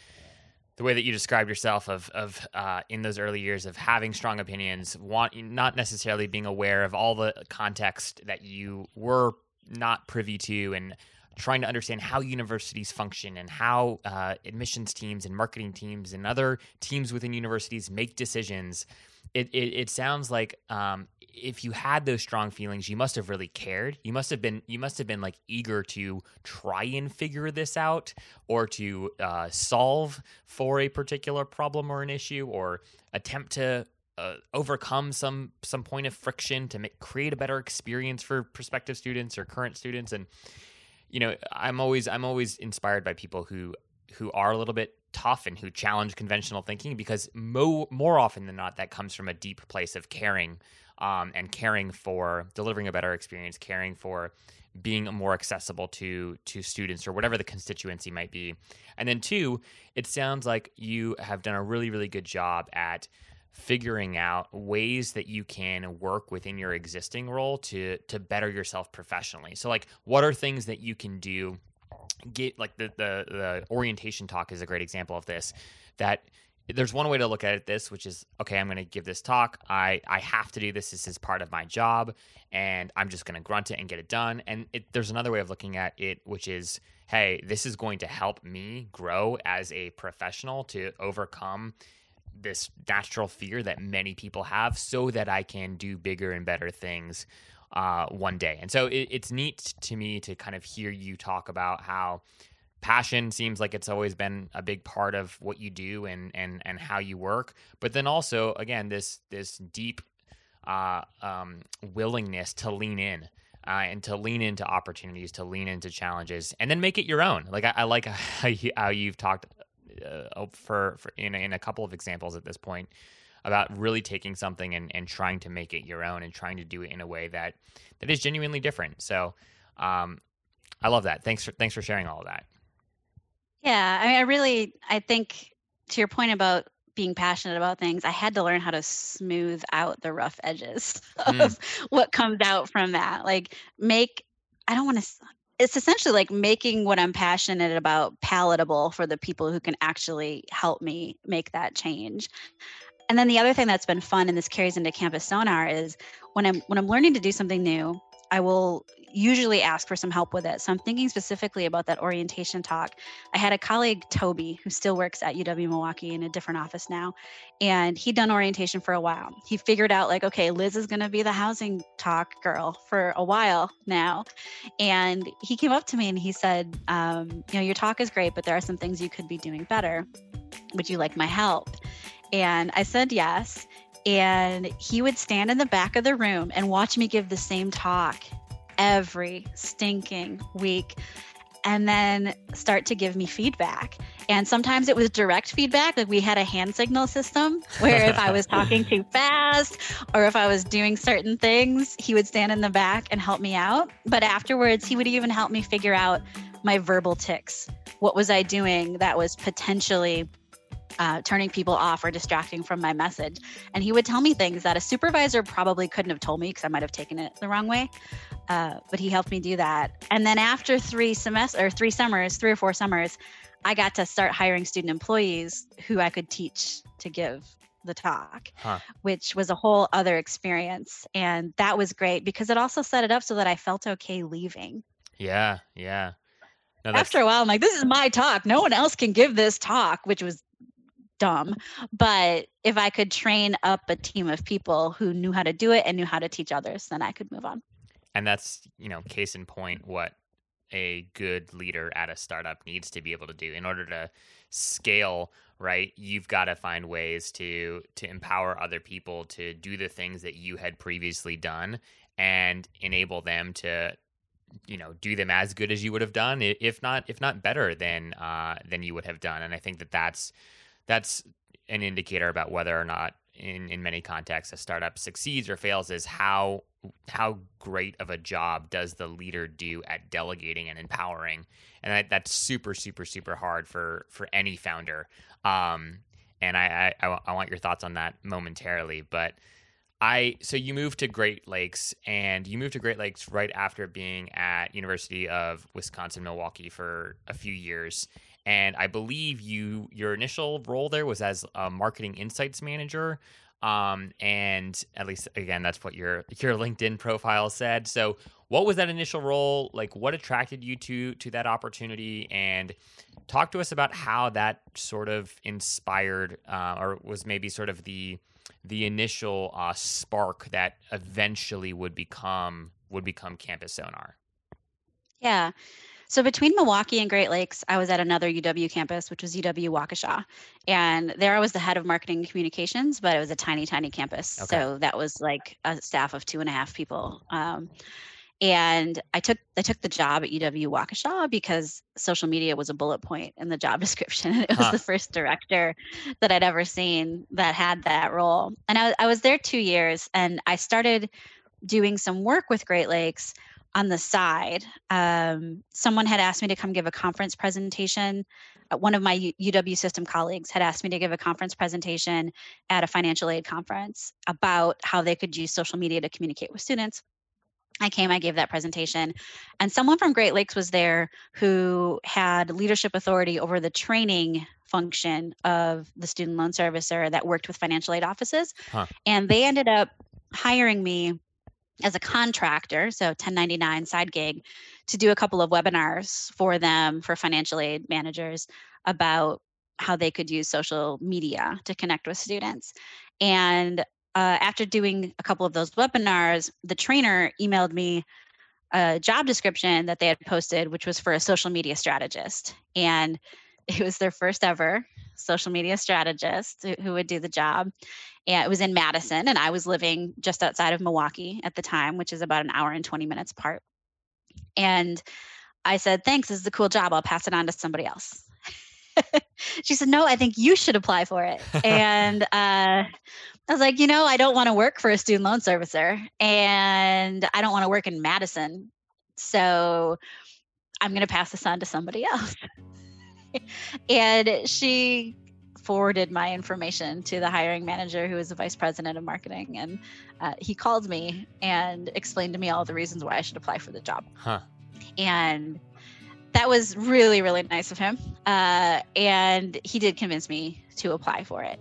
the way that you described yourself of in those early years of having strong opinions, not necessarily being aware of all the context that you were not privy to, and trying to understand how universities function and how admissions teams and marketing teams and other teams within universities make decisions. It sounds like if you had those strong feelings, you must have really cared. You must have been eager to try and figure this out, or to solve for a particular problem or an issue, or attempt to overcome some point of friction to create a better experience for prospective students or current students. And you know, I'm always inspired by people who are a little bit tough and who challenge conventional thinking, because more often than not, that comes from a deep place of caring, and caring for delivering a better experience, caring for being more accessible to students or whatever the constituency might be. And then two, it sounds like you have done a really, really good job at figuring out ways that you can work within your existing role to better yourself professionally. So what are things that you can do? Get the orientation talk is a great example of this, that there's one way to look at it, this, which is, okay, I'm going to give this talk. I have to do this. This is part of my job, and I'm just going to grunt it and get it done. And there's another way of looking at it, which is, hey, this is going to help me grow as a professional to overcome this natural fear that many people have so that I can do bigger and better things one day. And so it's neat to me to kind of hear you talk about how passion seems like it's always been a big part of what you do and how you work. But then also, again, this deep willingness to lean in and to lean into opportunities, to lean into challenges, and then make it your own. Like I like how you've talked in a couple of examples at this point about really taking something and trying to make it your own and trying to do it in a way that is genuinely different. So I love that. Thanks for sharing all of that. Yeah, I mean, I think to your point about being passionate about things, I had to learn how to smooth out the rough edges of what comes out from that. like it's essentially like making what I'm passionate about palatable for the people who can actually help me make that change. And then the other thing that's been fun, and this carries into Campus Sonar, is when I'm learning to do something new, I will usually ask for some help with it. So I'm thinking specifically about that orientation talk. I had a colleague, Toby, who still works at UW-Milwaukee in a different office now, and he'd done orientation for a while. He figured out, like, okay, Liz is going to be the housing talk girl for a while now. And he came up to me and he said, your talk is great, but there are some things you could be doing better. Would you like my help? And I said yes. And he would stand in the back of the room and watch me give the same talk every stinking week, and then start to give me feedback. And sometimes it was direct feedback. Like we had a hand signal system where if I was talking too fast or if I was doing certain things, he would stand in the back and help me out. But afterwards, he would even help me figure out my verbal tics. What was I doing that was potentially turning people off or distracting from my message? And he would tell me things that a supervisor probably couldn't have told me because I might have taken it the wrong way. But he helped me do that. And then after three or four summers, I got to start hiring student employees who I could teach to give the talk, which was a whole other experience. And that was great because it also set it up so that I felt okay leaving. Yeah, yeah. No, after a while, I'm like, this is my talk. No one else can give this talk, which was dumb. But if I could train up a team of people who knew how to do it and knew how to teach others, then I could move on. And that's, case in point, what a good leader at a startup needs to be able to do in order to scale, right? You've got to find ways to empower other people to do the things that you had previously done and enable them to, do them as good as you would have done, if not better than you would have done. And I think that that's an indicator about whether or not in many contexts a startup succeeds or fails, is how great of a job does the leader do at delegating and empowering. And that's super, super, super hard for any founder. And I want your thoughts on that momentarily, but so you moved to Great Lakes, and you moved to Great Lakes right after being at University of Wisconsin, Milwaukee for a few years. And I believe your initial role there was as a marketing insights manager. And at least, again, that's what your LinkedIn profile said. So what was that initial role? Like, what attracted you to that opportunity? And talk to us about how that sort of inspired or was maybe sort of the initial spark that eventually would become Campus Sonar. Yeah. So between Milwaukee and Great Lakes, I was at another UW campus, which was UW-Waukesha. And there I was the head of marketing and communications, but it was a tiny, tiny campus. Okay. So that was like a staff of 2.5 people. And I took the job at UW-Waukesha because social media was a bullet point in the job description. It was the first director that I'd ever seen that had that role. And I was there 2 years, and I started doing some work with Great Lakes on the side. Someone had asked me to come give a conference presentation. One of my UW system colleagues had asked me to give a conference presentation at a financial aid conference about how they could use social media to communicate with students. I came, I gave that presentation, and someone from Great Lakes was there who had leadership authority over the training function of the student loan servicer that worked with financial aid offices. Huh. And they ended up hiring me as a contractor, so 1099 side gig, to do a couple of webinars for them, for financial aid managers, about how they could use social media to connect with students. And after doing a couple of those webinars, the trainer emailed me a job description that they had posted, which was for a social media strategist. And it was their first ever social media strategist who would do the job. And it was in Madison, and I was living just outside of Milwaukee at the time, which is about an hour and 20 minutes apart. And I said, "Thanks, this is a cool job. I'll pass it on to somebody else." She said, "No, I think you should apply for it." And I was like, I don't want to work for a student loan servicer, and I don't want to work in Madison. So I'm going to pass this on to somebody else. And she forwarded my information to the hiring manager, who was the vice president of marketing. And he called me and explained to me all the reasons why I should apply for the job. Huh. And that was really, really nice of him. And he did convince me to apply for it.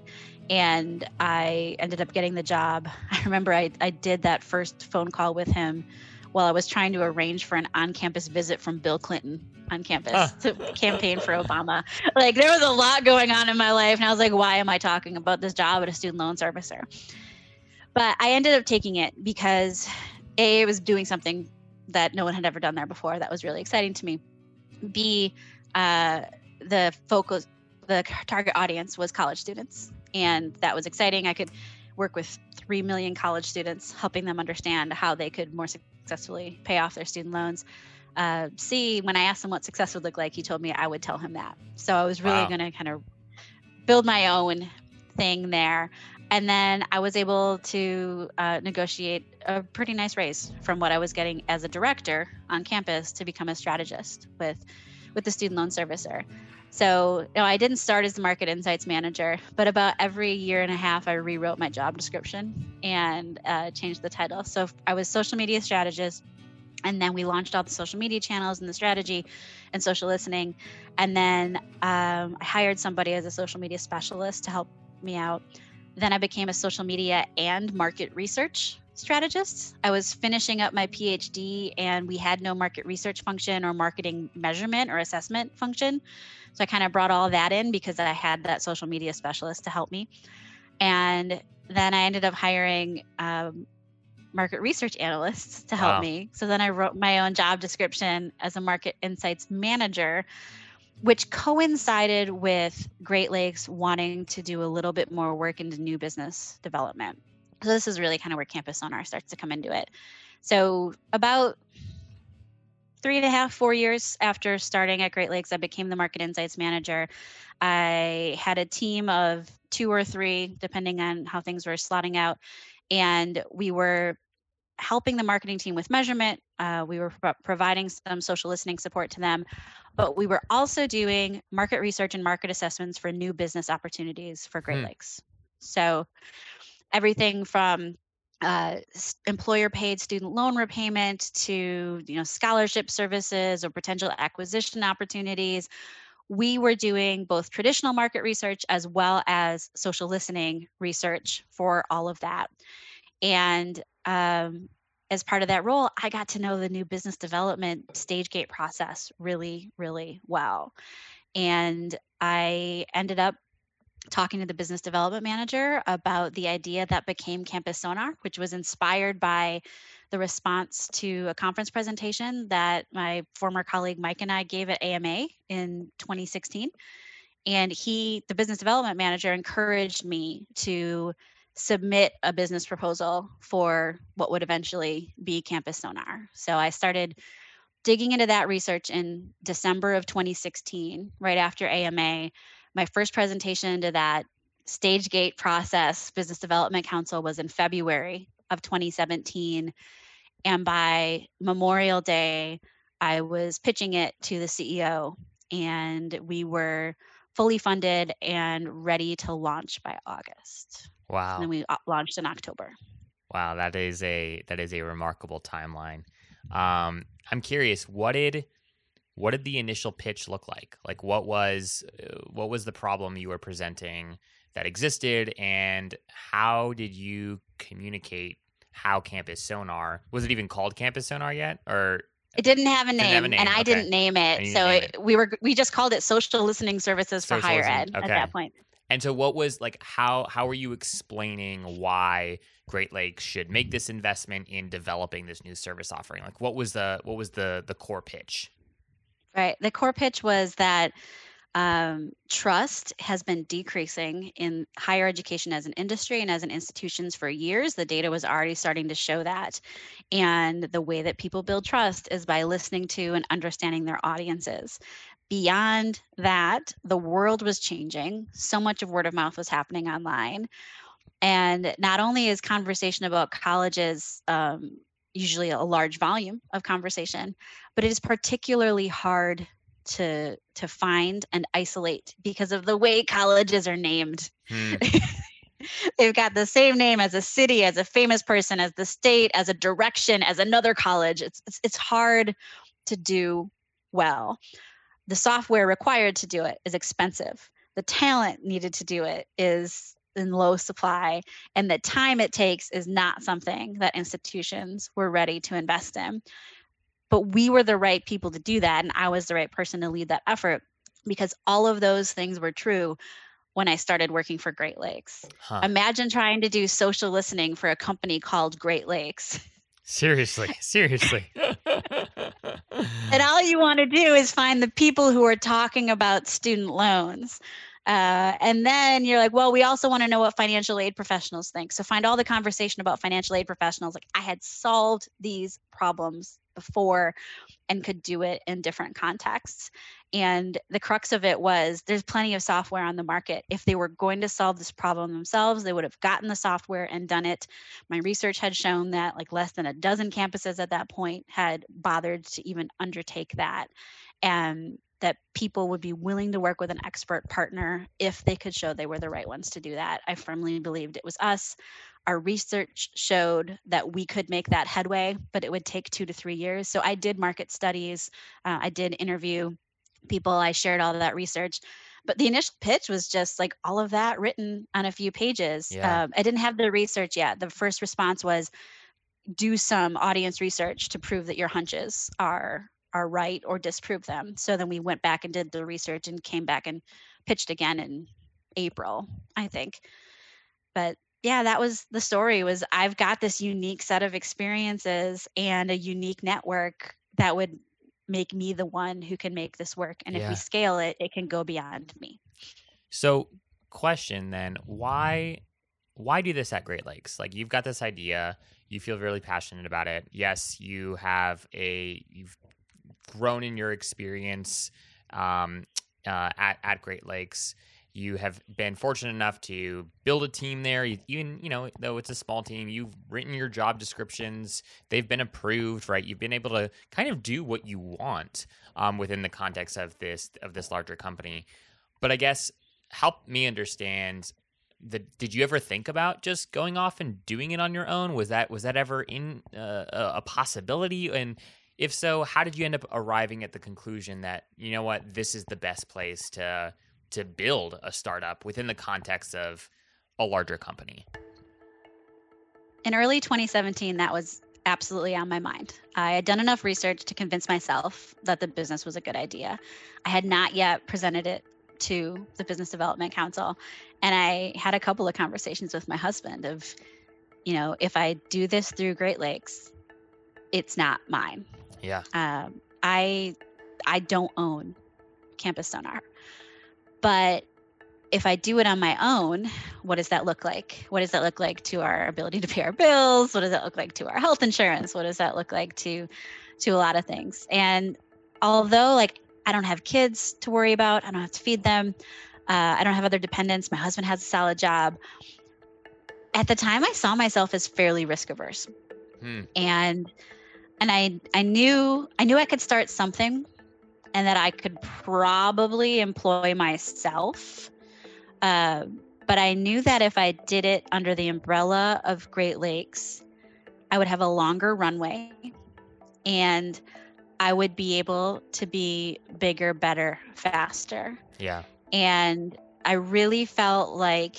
And I ended up getting the job. I remember I did that first phone call with him while I was trying to arrange for an on-campus visit from Bill Clinton on campus to campaign for Obama. Like, there was a lot going on in my life. And I was like, why am I talking about this job at a student loan servicer? But I ended up taking it because A, it was doing something that no one had ever done there before. That was really exciting to me. B, the target audience was college students. And that was exciting. I could work with 3 million college students, helping them understand how they could more successfully pay off their student loans. C, when I asked him what success would look like, he told me I would tell him that. So I was really going to kind of build my own thing there. And then I was able to negotiate a pretty nice raise from what I was getting as a director on campus to become a strategist with the student loan servicer. So no, I didn't start as the market insights manager, but about every year and a half, I rewrote my job description and changed the title. So I was social media strategist, and then we launched all the social media channels and the strategy and social listening. And then I hired somebody as a social media specialist to help me out. Then I became a social media and market research strategist. I was finishing up my PhD, and we had no market research function or marketing measurement or assessment function. So I kind of brought all that in because I had that social media specialist to help me. And then I ended up hiring market research analysts to help me. So then I wrote my own job description as a market insights manager, which coincided with Great Lakes wanting to do a little bit more work into new business development. So this is really kind of where Campus Sonar starts to come into it. So about 3.5, 4 years after starting at Great Lakes, I became the market insights manager. I had a team of 2 or 3, depending on how things were slotting out. And we were helping the marketing team with measurement. We were providing some social listening support to them, but we were also doing market research and market assessments for new business opportunities for Great Lakes. So everything from employer-paid student loan repayment to scholarship services or potential acquisition opportunities. We were doing both traditional market research as well as social listening research for all of that. And as part of that role, I got to know the new business development stage gate process really, really well. And I ended up talking to the business development manager about the idea that became Campus Sonar, which was inspired by the response to a conference presentation that my former colleague Mike and I gave at AMA in 2016. And he, the business development manager, encouraged me to submit a business proposal for what would eventually be Campus Sonar. So I started digging into that research in December of 2016, right after AMA. My first presentation to that stage gate process business development council was in February of 2017. And by Memorial Day, I was pitching it to the CEO, and we were fully funded and ready to launch by August. Wow. And then we launched in October. Wow, that is a remarkable timeline. I'm curious, what did the initial pitch look like? Like, what was the problem you were presenting that existed, and how did you communicate how Campus Sonar? Was it even called Campus Sonar yet, or? It didn't have a name, and I didn't name it. So we just called it Social Listening Services for Higher Ed at that point. And so what was, like, how were you explaining why Great Lakes should make this investment in developing this new service offering? Like, what was the core pitch? Right. The core pitch was that trust has been decreasing in higher education as an industry and as an institutions for years. The data was already starting to show that. And the way that people build trust is by listening to and understanding their audiences. Beyond that, the world was changing. So much of word of mouth was happening online. And not only is conversation about colleges usually a large volume of conversation, but it is particularly hard to find and isolate because of the way colleges are named. They've got the same name as a city, as a famous person, as the state, as a direction, as another college. It's hard to do well. The software required to do it is expensive. The talent needed to do it is in low supply, and the time it takes is not something that institutions were ready to invest in. But we were the right people to do that, and I was the right person to lead that effort because all of those things were true when I started working for Great Lakes. Huh. Imagine trying to do social listening for a company called Great Lakes. Seriously. And all you want to do is find the people who are talking about student loans. And then you're like, well, we also want to know what financial aid professionals think. So find all the conversation about financial aid professionals. Like, I had solved these problems before and could do it in different contexts. And the crux of it was there's plenty of software on the market. If they were going to solve this problem themselves, they would have gotten the software and done it. My research had shown that like less than a dozen campuses at that point had bothered to even undertake that. And that people would be willing to work with an expert partner if they could show they were the right ones to do that. I firmly believed it was us. Our research showed that we could make that headway, but it would take 2 to 3 years. So I did market studies. I did interview people. I shared all of that research. But the initial pitch was just like all of that written on a few pages. Yeah. I didn't have the research yet. The first response was do some audience research to prove that your hunches are right or disprove them. So then we went back and did the research and came back and pitched again in April, I think. But yeah, that was the story, was I've got this unique set of experiences and a unique network that would make me the one who can make this work. And if we scale it, it can go beyond me. So question then, why do this at Great Lakes? Like, you've got this idea, you feel really passionate about it. Yes, you've grown in your experience at Great Lakes. You have been fortunate enough to build a team there. Even though it's a small team, you've written your job descriptions. They've been approved, right? You've been able to kind of do what you want within the context of this larger company. But I guess help me understand. Did you ever think about just going off and doing it on your own? Was that ever in a possibility? And if so, how did you end up arriving at the conclusion that, you know what, this is the best place to build a startup within the context of a larger company? In early 2017, that was absolutely on my mind. I had done enough research to convince myself that the business was a good idea. I had not yet presented it to the Business Development Council, and I had a couple of conversations with my husband of, you know, if I do this through Great Lakes, it's not mine. Yeah. I don't own Campus Sonar, but if I do it on my own, what does that look like? What does that look like to our ability to pay our bills? What does that look like to our health insurance? What does that look like to a lot of things? And although like I don't have kids to worry about, I don't have to feed them, I don't have other dependents, my husband has a solid job. At the time, I saw myself as fairly risk averse, and I knew I could start something and that I could probably employ myself. But I knew that if I did it under the umbrella of Great Lakes, I would have a longer runway, and I would be able to be bigger, better, faster. Yeah. And I really felt like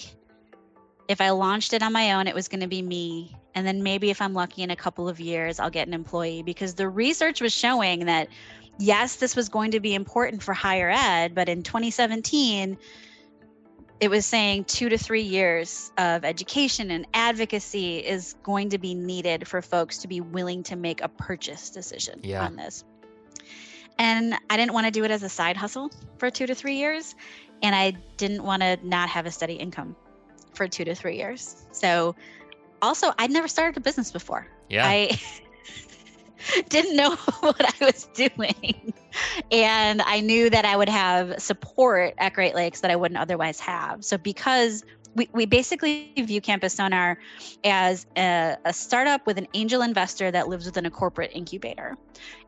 if I launched it on my own, it was going to be me. And then maybe if I'm lucky in a couple of years, I'll get an employee, because the research was showing that, yes, this was going to be important for higher ed, but in 2017, it was saying 2 to 3 years of education and advocacy is going to be needed for folks to be willing to make a purchase decision on this. And I didn't want to do it as a side hustle for 2 to 3 years. And I didn't want to not have a steady income for 2 to 3 years. So also, I'd never started a business before. Yeah. I didn't know what I was doing. And I knew that I would have support at Great Lakes that I wouldn't otherwise have. So because we basically view Campus Sonar as a startup with an angel investor that lives within a corporate incubator.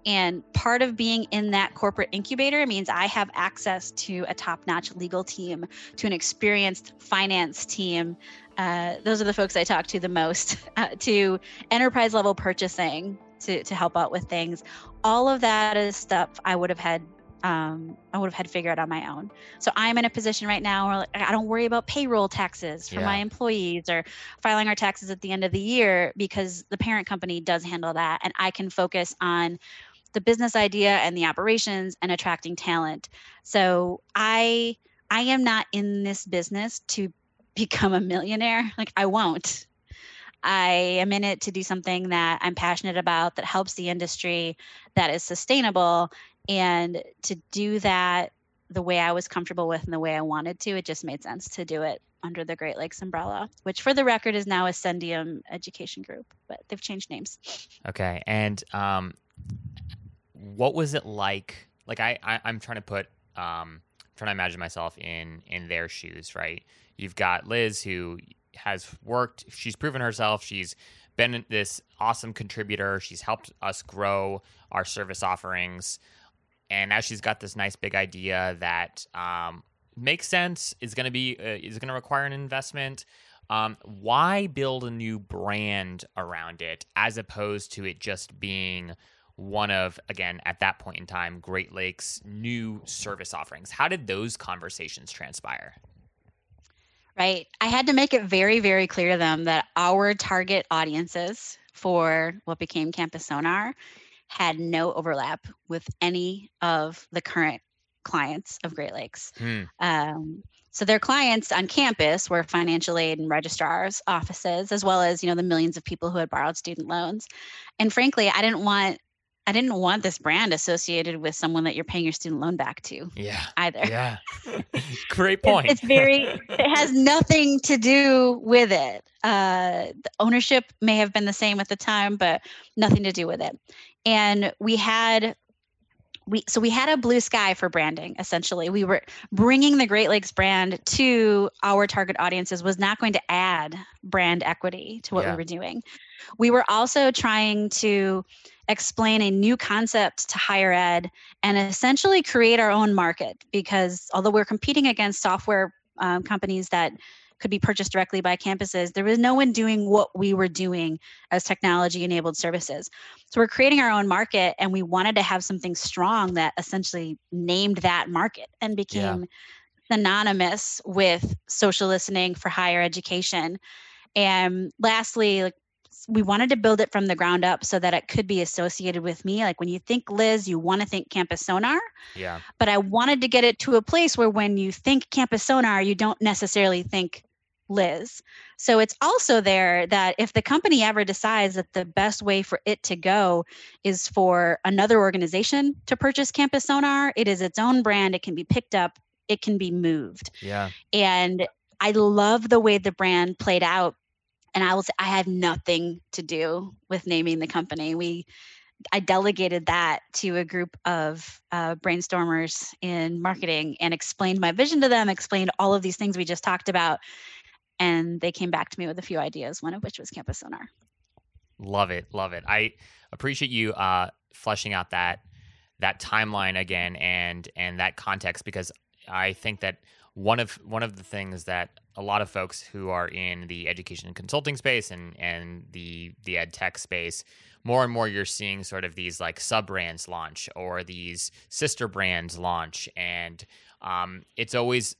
And part of being in that corporate incubator means I have access to a top-notch legal team, to an experienced finance team. Those are the folks I talk to the most, to enterprise-level purchasing to help out with things. All of that is stuff I would have had figured out on my own. So I'm in a position right now where I don't worry about payroll taxes for my employees or filing our taxes at the end of the year, because the parent company does handle that. And I can focus on the business idea and the operations and attracting talent. So I am not in this business to become a millionaire. Like, I won't. I am in it to do something that I'm passionate about, that helps the industry, that is sustainable. And to do that the way I was comfortable with and the way I wanted to, it just made sense to do it under the Great Lakes umbrella, which for the record is now Ascendium Education Group, but they've changed names. Okay. And what was it like? Like, I'm trying to put, trying to imagine myself in their shoes, right? You've got Liz, who has worked, she's proven herself, she's been this awesome contributor, she's helped us grow our service offerings. And now she's got this nice big idea that makes sense, is going to require an investment. Why build a new brand around it as opposed to it just being one of, again, at that point in time, Great Lakes' new service offerings? How did those conversations transpire? Right. I had to make it very, very clear to them that our target audiences for what became Campus Sonar had no overlap with any of the current clients of Great Lakes. So their clients on campus were financial aid and registrar's offices, as well as, you know, the millions of people who had borrowed student loans. And frankly, I didn't want this brand associated with someone that you're paying your student loan back to. Yeah. Either. Yeah. Great point. It has nothing to do with it. The ownership may have been the same at the time, but nothing to do with it. And we had a blue sky for branding. Essentially, we were bringing the Great Lakes brand to our target audiences, was not going to add brand equity to what we were doing. We were also trying to explain a new concept to higher ed and essentially create our own market, because although we're competing against software companies that could be purchased directly by campuses, there was no one doing what we were doing as technology-enabled services. So we're creating our own market, and we wanted to have something strong that essentially named that market and became synonymous with social listening for higher education. And lastly, like, we wanted to build it from the ground up so that it could be associated with me. Like, when you think Liz, you want to think Campus Sonar. Yeah. But I wanted to get it to a place where when you think Campus Sonar, you don't necessarily think Liz. So it's also there that if the company ever decides that the best way for it to go is for another organization to purchase Campus Sonar, it is its own brand. It can be picked up. It can be moved. Yeah. And I love the way the brand played out. And I will say, I had nothing to do with naming the company. I delegated that to a group of brainstormers in marketing and explained my vision to them, explained all of these things we just talked about. And they came back to me with a few ideas, one of which was Campus Sonar. Love it. Love it. I appreciate you fleshing out that timeline again and that context, because I think that one of the things that a lot of folks who are in the education and consulting space and the ed tech space, more and more you're seeing sort of these like sub-brands launch or these sister brands launch. And I'm always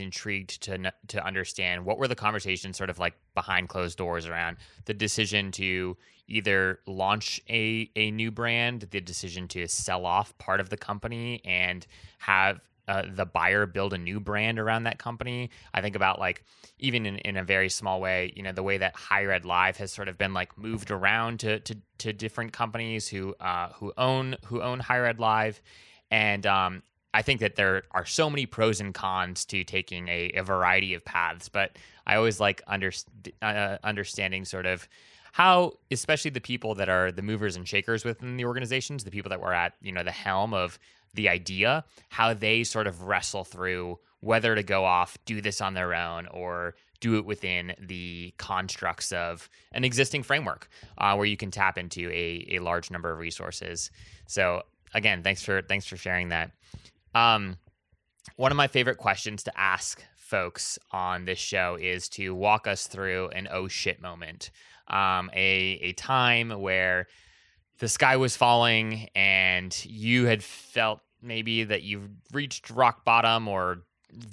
intrigued to understand what were the conversations sort of like behind closed doors around the decision to either launch a new brand, the decision to sell off part of the company and have the buyer build a new brand around that company. I think about like even in a very small way, you know, the way that Higher Ed Live has sort of been like moved around to different companies who own Higher Ed Live, and I think that there are so many pros and cons to taking a variety of paths. But I always like understanding sort of how, especially the people that are the movers and shakers within the organizations, the people that were at, you know, the helm of the idea, how they sort of wrestle through whether to go off, do this on their own, or do it within the constructs of an existing framework where you can tap into a large number of resources. So again, thanks for sharing that. One of my favorite questions to ask folks on this show is to walk us through an oh shit moment, a time where the sky was falling and you had felt maybe that you've reached rock bottom or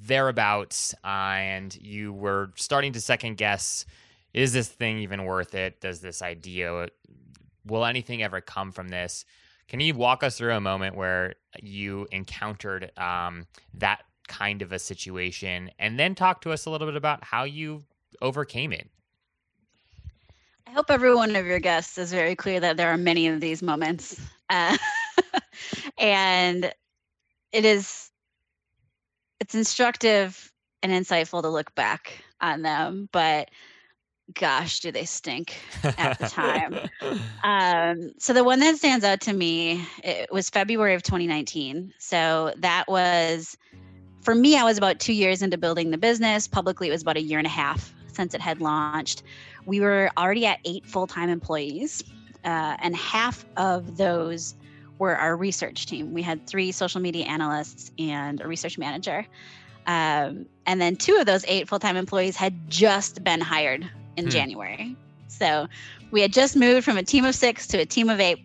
thereabouts, and you were starting to second guess, is this thing even worth it? Does this idea, will anything ever come from this? Can you walk us through a moment where you encountered that kind of a situation, and then talk to us a little bit about how you overcame it? I hope every one of your guests is very clear that there are many of these moments. And it's instructive and insightful to look back on them, but gosh, do they stink at the time. So the one that stands out to me, it was February of 2019. So that was, for me, I was about 2 years into building the business. Publicly, it was about 1.5 years since it had launched. We were already at 8 full-time employees, and half of those were our research team. We had 3 social media analysts and a research manager. And then 2 of those 8 full-time employees had just been hired in January. So we had just moved from a team of 6 to a team of 8,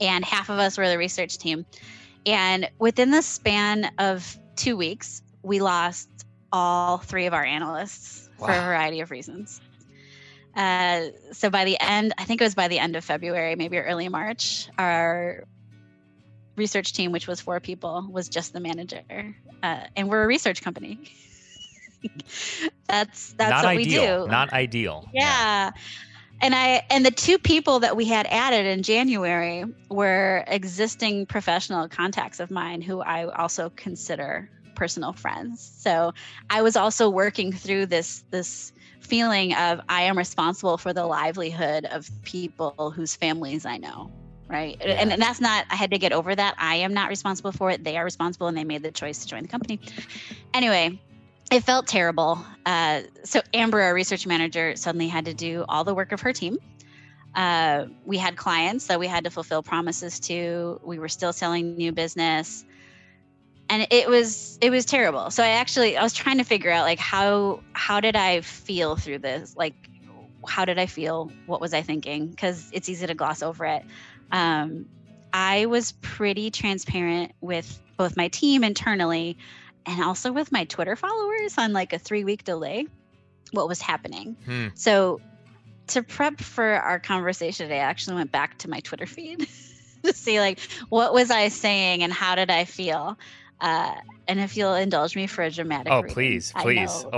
and half of us were the research team. And within the span of 2 weeks, we lost all 3 of our analysts. Wow. For a variety of reasons. So by the end, I think it was by the end of February, maybe early March, our research team, which was 4 people, was just the manager. And we're a research company. That's not what ideal. We do. Not ideal. Yeah. And the 2 people that we had added in January were existing professional contacts of mine who I also consider personal friends. So I was also working through this feeling of I am responsible for the livelihood of people whose families I know. Right. Yeah. And that's not, I had to get over that. I am not responsible for it. They are responsible, and they made the choice to join the company. Anyway, it felt terrible. So Amber, our research manager, suddenly had to do all the work of her team. We had clients that we had to fulfill promises to. We were still selling new business, and it was terrible. So I was trying to figure out like how did I feel through this? Like, how did I feel? What was I thinking? Because it's easy to gloss over it. I was pretty transparent with both my team internally and also with my Twitter followers on like a 3-week delay, what was happening. So to prep for our conversation today, I actually went back to my Twitter feed to see like, what was I saying and how did I feel? And if you'll indulge me for a dramatic reading. Please. Oh,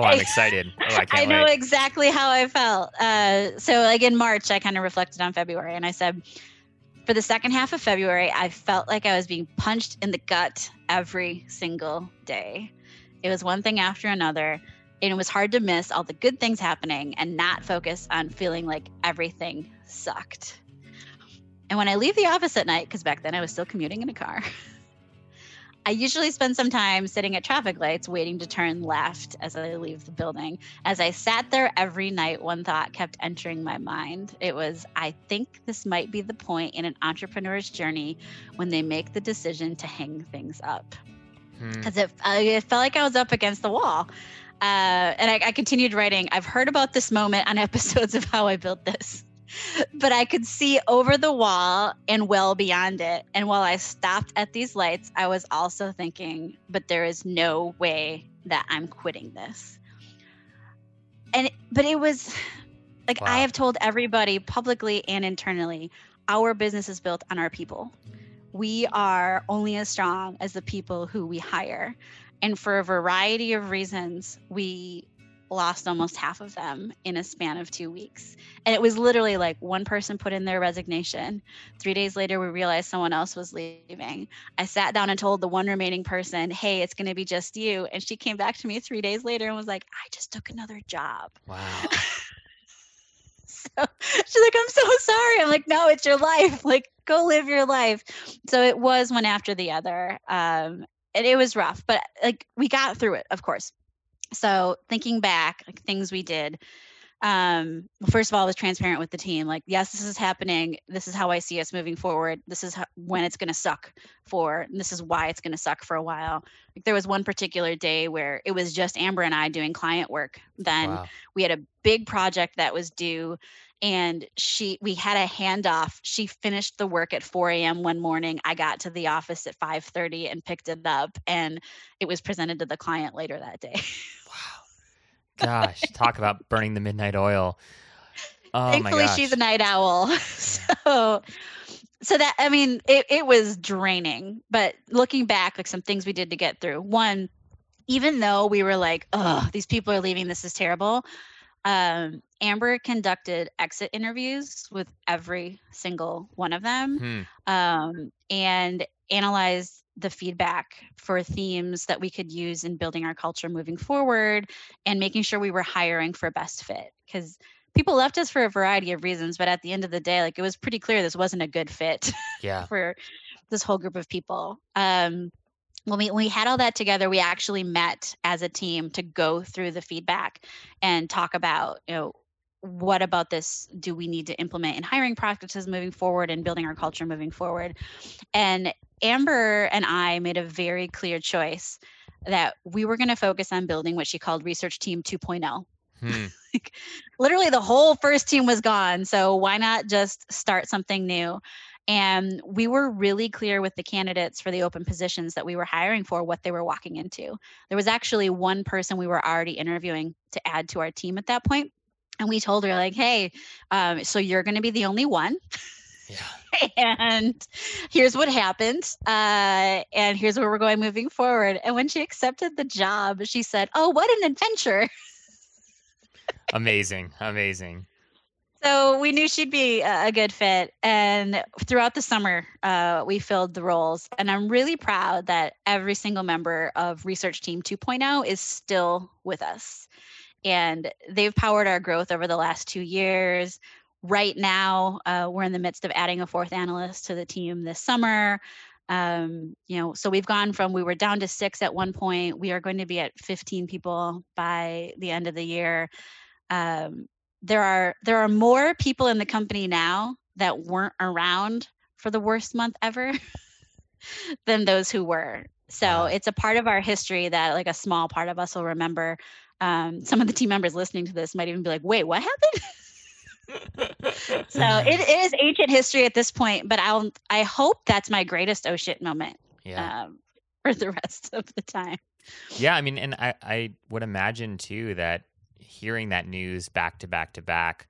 I'm excited. Oh, I can't wait. I know exactly how I felt. So like in March, I kind of reflected on February, and I said, for the second half of February, I felt like I was being punched in the gut every single day. It was one thing after another, and it was hard to miss all the good things happening and not focus on feeling like everything sucked. And when I leave the office at night, because back then I was still commuting in a car, I usually spend some time sitting at traffic lights waiting to turn left as I leave the building. As I sat there every night, one thought kept entering my mind. It was, I think this might be the point in an entrepreneur's journey when they make the decision to hang things up. Because it felt like I was up against the wall. And I continued writing. I've heard about this moment on episodes of How I Built This, but I could see over the wall and well beyond it. And while I stopped at these lights, I was also thinking, but there is no way that I'm quitting this. But it was like, wow. I have told everybody publicly and internally, our business is built on our people. We are only as strong as the people who we hire. And for a variety of reasons, we lost almost half of them in a span of 2 weeks. And it was literally like one person put in their resignation. 3 days later, we realized someone else was leaving. I sat down and told the one remaining person, hey, it's going to be just you. And she came back to me 3 days later and was like, I just took another job. Wow. So she's like, I'm so sorry. I'm like, no, it's your life. Like, go live your life. So it was one after the other. And it was rough, but like we got through it, of course. So thinking back, like things we did, first of all, I was transparent with the team. Like, yes, this is happening. This is how I see us moving forward. This is when it's going to suck for, and this is why it's going to suck for a while. Like there was one particular day where it was just Amber and I doing client work. Then wow. We had a big project that was due and we had a handoff. She finished the work at 4 a.m. one morning. I got to the office at 5:30 and picked it up, and it was presented to the client later that day. Wow. Gosh, talk about burning the midnight oil. Oh, thankfully, my gosh. She's a night owl. So that, I mean, it was draining. But looking back, like some things we did to get through. One, even though we were like, oh, these people are leaving, this is terrible. Amber conducted exit interviews with every single one of them, and analyzed the feedback for themes that we could use in building our culture moving forward and making sure we were hiring for best fit, because people left us for a variety of reasons. But at the end of the day, like it was pretty clear this wasn't a good fit for this whole group of people. When we had all that together, we actually met as a team to go through the feedback and talk about, you know, what about this do we need to implement in hiring practices moving forward and building our culture moving forward. And Amber and I made a very clear choice that we were going to focus on building what she called research team 2.0. Like, literally the whole first team was gone. So why not just start something new? And we were really clear with the candidates for the open positions that we were hiring for, what they were walking into. There was actually one person we were already interviewing to add to our team at that point. And we told her like, hey, so you're going to be the only one. Yeah. And here's what happened. And here's where we're going moving forward. And when she accepted the job, she said, oh, what an adventure. Amazing. So we knew she'd be a good fit. And throughout the summer, we filled the roles. And I'm really proud that every single member of Research Team 2.0 is still with us. And they've powered our growth over the last 2 years. Right now, we're in the midst of adding a fourth analyst to the team this summer. So we've gone from, we were down to 6 at one point. We are going to be at 15 people by the end of the year. There are more people in the company now that weren't around for the worst month ever than those who were. So it's a part of our history that like a small part of us will remember. Some of the team members listening to this might even be like, wait, what happened? So it is ancient history at this point, but I hope that's my greatest oh shit moment for the rest of the time. Yeah. I mean, and I would imagine too that hearing that news back to back,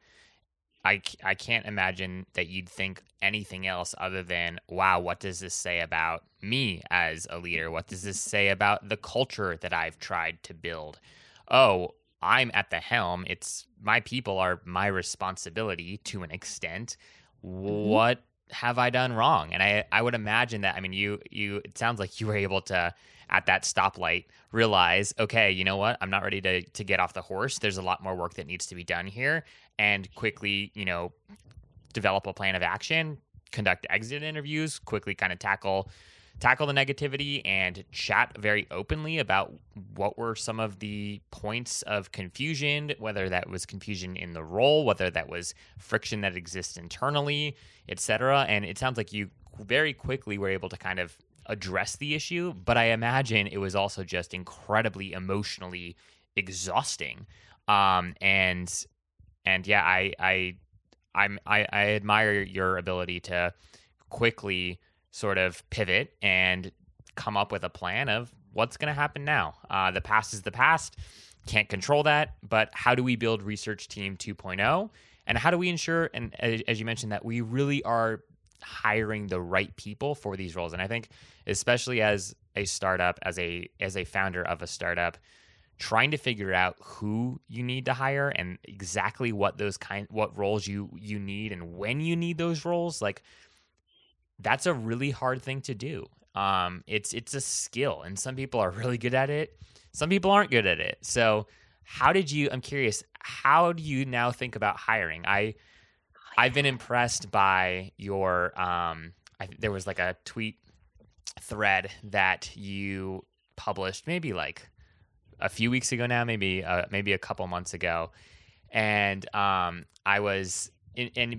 I can't imagine that you'd think anything else other than, wow, what does this say about me as a leader? What does this say about the culture that I've tried to build? Oh, I'm at the helm. It's my people are my responsibility to an extent. What have I done wrong? And I would imagine that, I mean, you it sounds like you were able to, at that stoplight, realize, okay, you know what? I'm not ready to get off the horse. There's a lot more work that needs to be done here, and quickly, you know, develop a plan of action, conduct exit interviews, quickly kind of tackle the negativity and chat very openly about what were some of the points of confusion, whether that was confusion in the role, whether that was friction that exists internally, et cetera. And it sounds like you very quickly were able to kind of address the issue, but I imagine it was also just incredibly emotionally exhausting. And yeah, I admire your ability to quickly sort of pivot and come up with a plan of what's going to happen now. The past is the past. Can't control that. But how do we build Research Team 2.0? And how do we ensure, and as you mentioned, that we really are hiring the right people for these roles? And I think especially as a startup, as a founder of a startup, trying to figure out who you need to hire and exactly what roles you need and when you need those roles, like that's a really hard thing to do. It's a skill, and some people are really good at it. Some people aren't good at it. So I'm curious, how do you now think about hiring? I've been impressed by your, there was like a tweet thread that you published maybe like a few weeks ago now, maybe a couple months ago. And and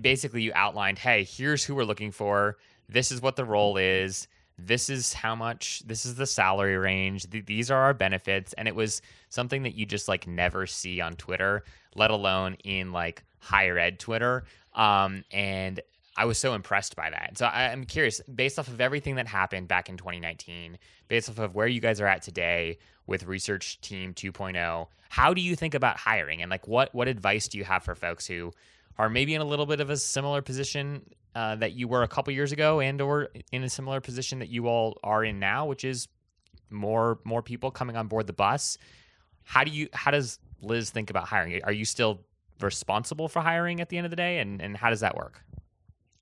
basically you outlined, hey, here's who we're looking for. This is what the role is. This is how much, this is the salary range. These are our benefits. And it was something that you just like never see on Twitter, let alone in like higher ed Twitter. And I was so impressed by that. So I'm curious, based off of everything that happened back in 2019, based off of where you guys are at today with Research Team 2.0, how do you think about hiring? And like, what advice do you have for folks who are maybe in a little bit of a similar position that you were a couple years ago, and or in a similar position that you all are in now, which is more people coming on board the bus? How does Liz think about hiring? Are you still responsible for hiring at the end of the day? And how does that work?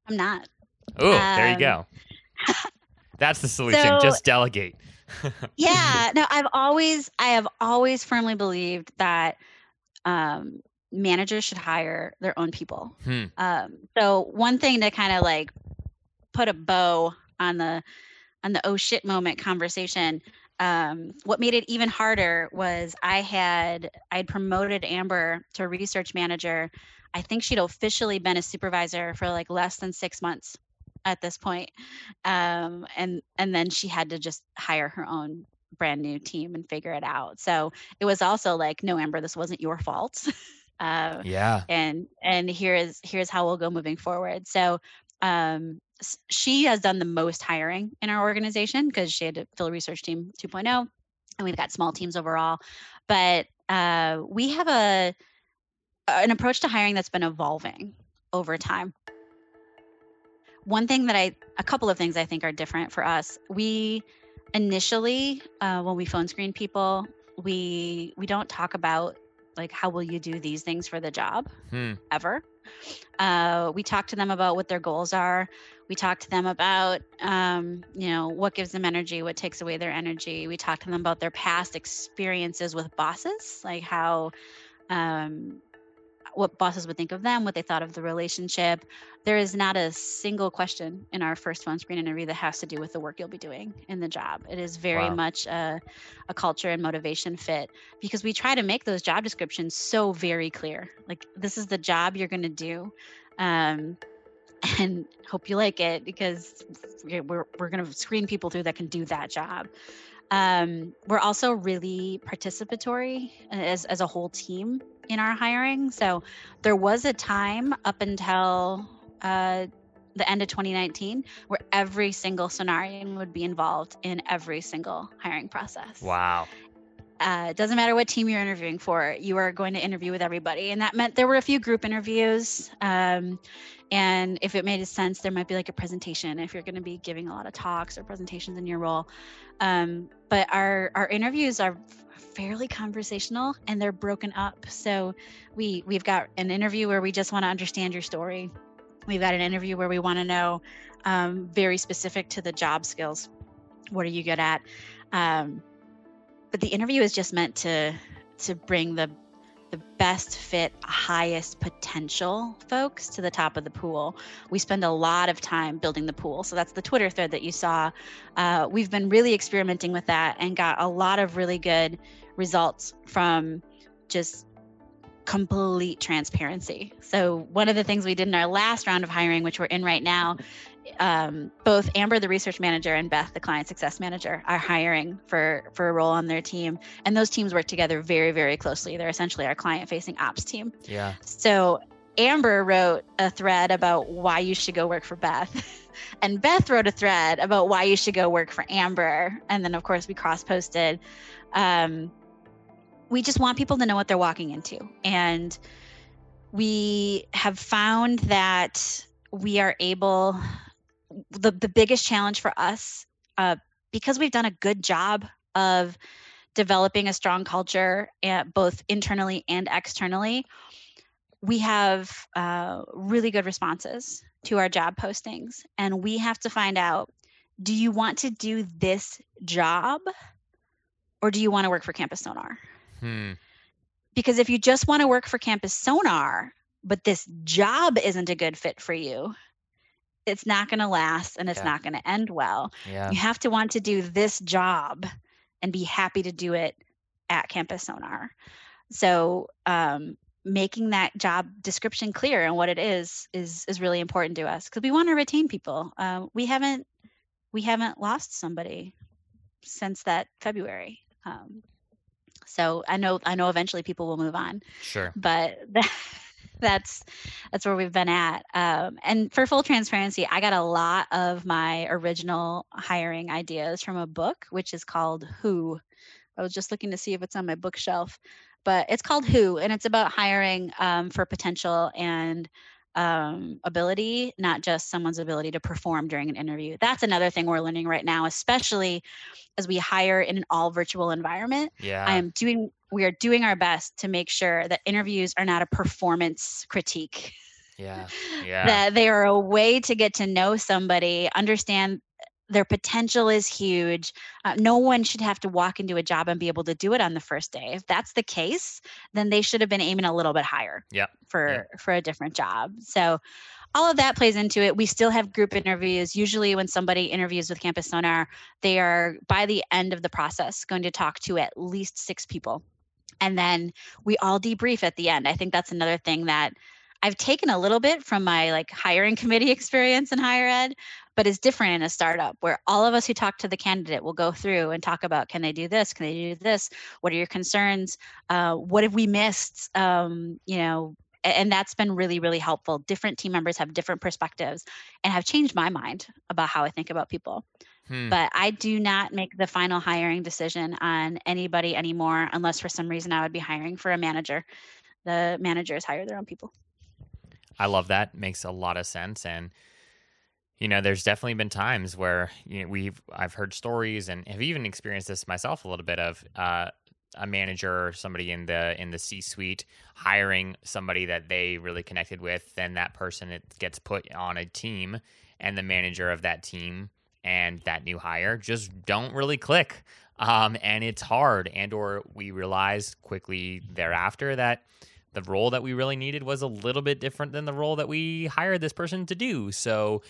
I'm not. Oh, there you go. That's the solution. So, just delegate. Yeah. No, I have always firmly believed that managers should hire their own people. So one thing to kind of like put a bow on the oh shit moment conversation, what made it even harder was I'd promoted Amber to research manager. I think she'd officially been a supervisor for like less than 6 months at this point. And then she had to just hire her own brand new team and figure it out. So it was also like, no, Amber, this wasn't your fault. Yeah. And here's how we'll go moving forward. So, she has done the most hiring in our organization because she had to fill Research Team 2.0, and we've got small teams overall, but, we have an approach to hiring that's been evolving over time. One thing a couple of things I think are different for us. We initially, when we phone screen people, we don't talk about like, how will you do these things for the job ever? We talk to them about what their goals are. We talk to them about, what gives them energy, what takes away their energy. We talk to them about their past experiences with bosses, like how, what bosses would think of them, what they thought of the relationship. There is not a single question in our first phone screen interview that has to do with the work you'll be doing in the job. It is very much a culture and motivation fit, because we try to make those job descriptions so very clear. Like, this is the job you're going to do. And hope you like it, because we're going to screen people through that can do that job. We're also really participatory as a whole team in our hiring. So there was a time up until the end of 2019 where every single Sonarian would be involved in every single hiring process. Wow. It doesn't matter what team you're interviewing for, you are going to interview with everybody. And that meant there were a few group interviews. And if it made sense, there might be like a presentation if you're going to be giving a lot of talks or presentations in your role. But our interviews are fairly conversational, and they're broken up. So we've got an interview where we just want to understand your story. We've got an interview where we want to know very specific to the job skills. What are you good at? But the interview is just meant to bring the best fit, highest potential folks to the top of the pool. We spend a lot of time building the pool. So that's the Twitter thread that you saw. We've been really experimenting with that and got a lot of really good results from just complete transparency. So one of the things we did in our last round of hiring, which we're in right now, both Amber, the research manager, and Beth, the client success manager, are hiring for a role on their team. And those teams work together very, very closely. They're essentially our client-facing ops team. Yeah. So Amber wrote a thread about why you should go work for Beth. And Beth wrote a thread about why you should go work for Amber. And then, of course, we cross-posted. We just want people to know what they're walking into. And we have found that we are able, the biggest challenge for us, because we've done a good job of developing a strong culture at both internally and externally, we have really good responses to our job postings. And we have to find out, do you want to do this job or do you want to work for Campus Sonar? Because if you just want to work for Campus Sonar, but this job isn't a good fit for you, it's not going to last and it's not going to end well. Yeah. You have to want to do this job and be happy to do it at Campus Sonar. So making that job description clear and what it is really important to us because we want to retain people. We haven't lost somebody since that February. So I know eventually people will move on. Sure. But that's where we've been at. And for full transparency, I got a lot of my original hiring ideas from a book, which is called Who. I was just looking to see if it's on my bookshelf, but it's called Who, and it's about hiring for potential and ability, not just someone's ability to perform during an interview. That's another thing we're learning right now, especially as we hire in an all virtual environment. Yeah. We are doing our best to make sure that interviews are not a performance critique. Yeah. Yeah. That they are a way to get to know somebody, understand their potential is huge. No one should have to walk into a job and be able to do it on the first day. If that's the case, then they should have been aiming a little bit higher for a different job. So all of that plays into it. We still have group interviews. Usually when somebody interviews with Campus Sonar, they are, by the end of the process, going to talk to at least 6 people. And then we all debrief at the end. I think that's another thing that I've taken a little bit from my hiring committee experience in higher ed, but it's different in a startup where all of us who talk to the candidate will go through and talk about, can they do this? Can they do this? What are your concerns? What have we missed? And that's been really, really helpful. Different team members have different perspectives and have changed my mind about how I think about people. But I do not make the final hiring decision on anybody anymore, unless for some reason I would be hiring for a manager. The managers hire their own people. I love that. Makes a lot of sense. And, there's definitely been times where I've heard stories and have even experienced this myself a little bit of a manager or somebody in the C-suite hiring somebody that they really connected with. Then that person gets put on a team, and the manager of that team and that new hire just don't really click. And it's hard. And or we realized quickly thereafter that the role that we really needed was a little bit different than the role that we hired this person to do. So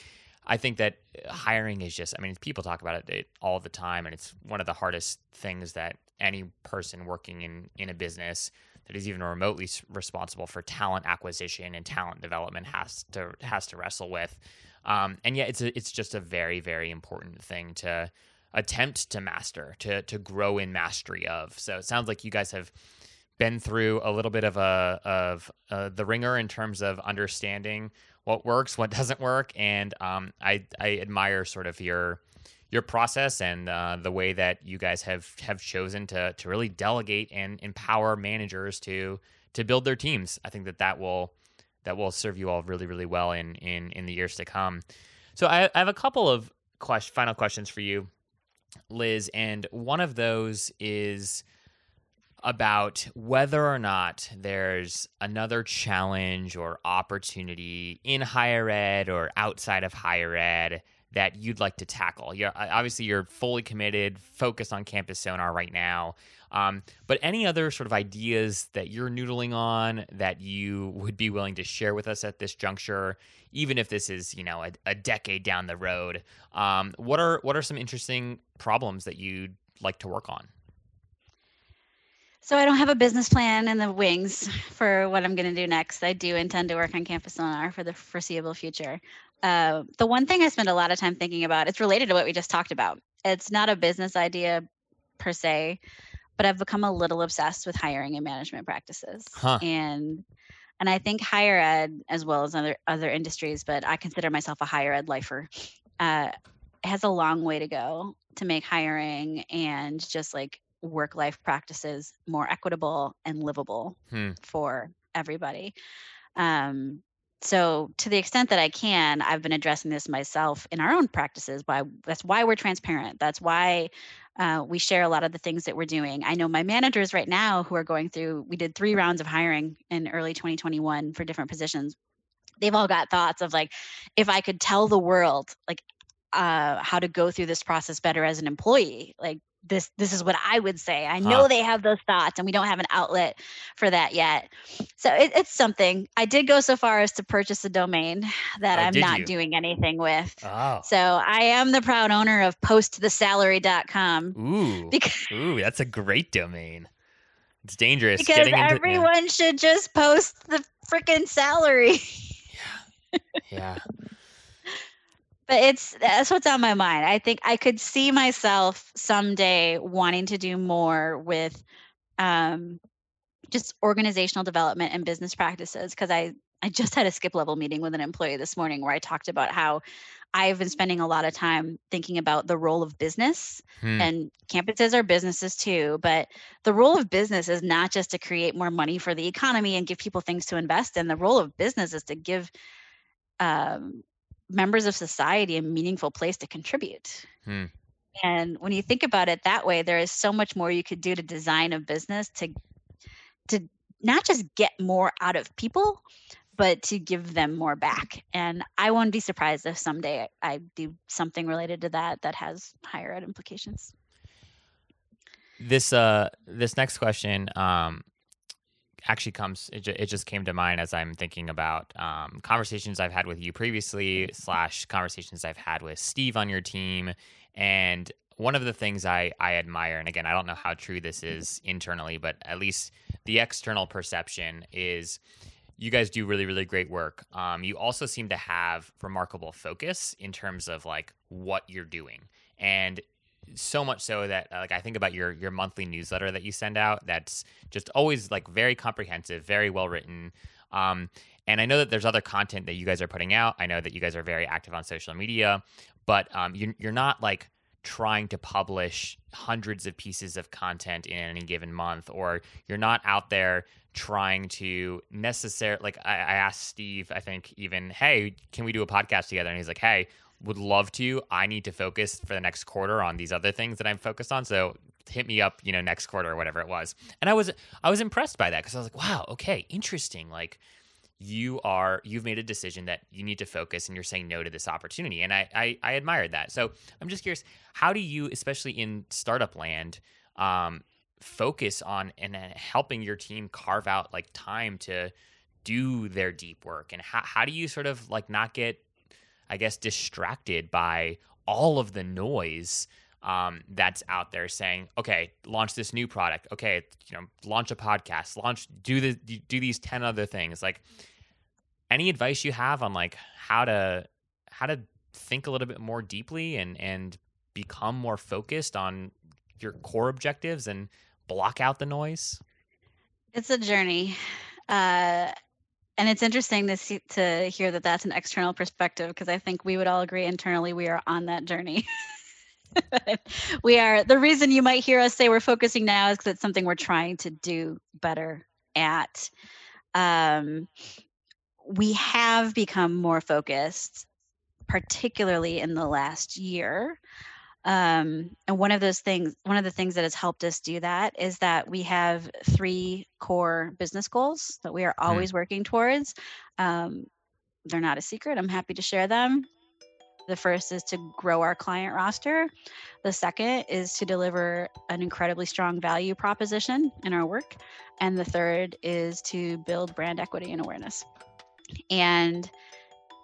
I think that hiring is just, people talk about it all the time, and it's one of the hardest things that any person working in a business that is even remotely responsible for talent acquisition and talent development has to wrestle with. And yet it's just a very, very important thing to attempt to master, to grow in mastery of. So it sounds like you guys have been through a little bit of the ringer in terms of understanding what works, what doesn't work, and I admire sort of your process and the way that you guys have chosen to really delegate and empower managers to build their teams. I think that will serve you all really, really well in the years to come. So I have a couple of final questions for you, Liz, and one of those is about whether or not there's another challenge or opportunity in higher ed or outside of higher ed that you'd like to tackle. Obviously, you're fully committed, focused on Campus Sonar right now, but any other sort of ideas that you're noodling on that you would be willing to share with us at this juncture, even if this is, a decade down the road? What are some interesting problems that you'd like to work on? So I don't have a business plan in the wings for what I'm going to do next. I do intend to work on Campus Sonar for the foreseeable future. The one thing I spend a lot of time thinking about, it's related to what we just talked about. It's not a business idea per se, but I've become a little obsessed with hiring and management practices. Huh. And I think higher ed, as well as other industries, but I consider myself a higher ed lifer, has a long way to go to make hiring and just like work-life practices more equitable and livable for everybody. So to the extent that I can, I've been addressing this myself in our own practices. That's why we're transparent. That's why we share a lot of the things that we're doing. I know my managers right now who are going through, we did 3 rounds of hiring in early 2021 for different positions. They've all got thoughts of like, if I could tell the world, like how to go through this process better as an employee, like this is what I would say. I know they have those thoughts and we don't have an outlet for that yet. So it's something. I did go so far as to purchase a domain that I'm not doing anything with. Oh. So I am the proud owner of postthesalary.com. Ooh, that's a great domain. It's dangerous. Because everyone should just post the freaking salary. Yeah. But that's what's on my mind. I think I could see myself someday wanting to do more with just organizational development and business practices, because I just had a skip level meeting with an employee this morning where I talked about how I've been spending a lot of time thinking about the role of business, and campuses are businesses too, but the role of business is not just to create more money for the economy and give people things to invest in. The role of business is to give members of society a meaningful place to contribute. And when you think about it that way, there is so much more you could do to design a business to not just get more out of people, but to give them more back. And I wouldn't be surprised if someday I do something related to that has higher ed implications. This next question actually comes, it just came to mind as I'm thinking about conversations I've had with you previously / conversations I've had with Steve on your team. And one of the things I admire, and again, I don't know how true this is internally, but at least the external perception is you guys do really, really great work. You also seem to have remarkable focus in terms of like what you're doing. And so much so that like I think about your monthly newsletter that you send out, that's just always like very comprehensive, very well written. And I know that there's other content that you guys are putting out. I know that you guys are very active on social media, but you're not like trying to publish hundreds of pieces of content in any given month, or you're not out there trying to necessarily, like I asked Steve, I think even, hey, can we do a podcast together? And he's like, hey, would love to. I need to focus for the next quarter on these other things that I'm focused on. So hit me up, next quarter or whatever it was. And I was impressed by that because I was like, wow, okay, interesting. Like you've made a decision that you need to focus and you're saying no to this opportunity. And I admired that. So I'm just curious, how do you, especially in startup land, focus on and helping your team carve out like time to do their deep work? And how do you sort of like not get, I guess, distracted by all of the noise that's out there saying, okay, launch this new product. Okay, launch a podcast, do these 10 other things. Like any advice you have on like how to think a little bit more deeply and become more focused on your core objectives and block out the noise? It's a journey. And it's interesting to hear that that's an external perspective, because I think we would all agree internally we are on that journey. We are. The reason you might hear us say we're focusing now is because it's something we're trying to do better at. We have become more focused, particularly in the last year. And one of the things that has helped us do that is that we have 3 core business goals that we are always working towards. They're not a secret. I'm happy to share them. The first is to grow our client roster. The second is to deliver an incredibly strong value proposition in our work. And the third is to build brand equity and awareness. And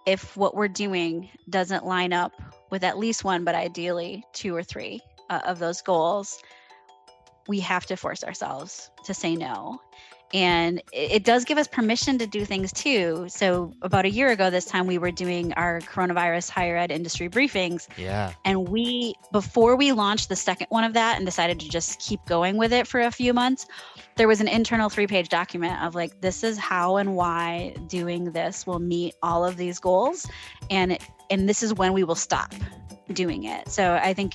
if what we're doing doesn't line up with at least one, but ideally 2 or 3 of those goals, we have to force ourselves to say no. And it does give us permission to do things too. So about a year ago this time, we were doing our coronavirus higher ed industry briefings. Yeah. And we, before we launched the second one of that and decided to just keep going with it for a few months, there was an internal 3-page document of like, this is how and why doing this will meet all of these goals. And this is when we will stop doing it. So I think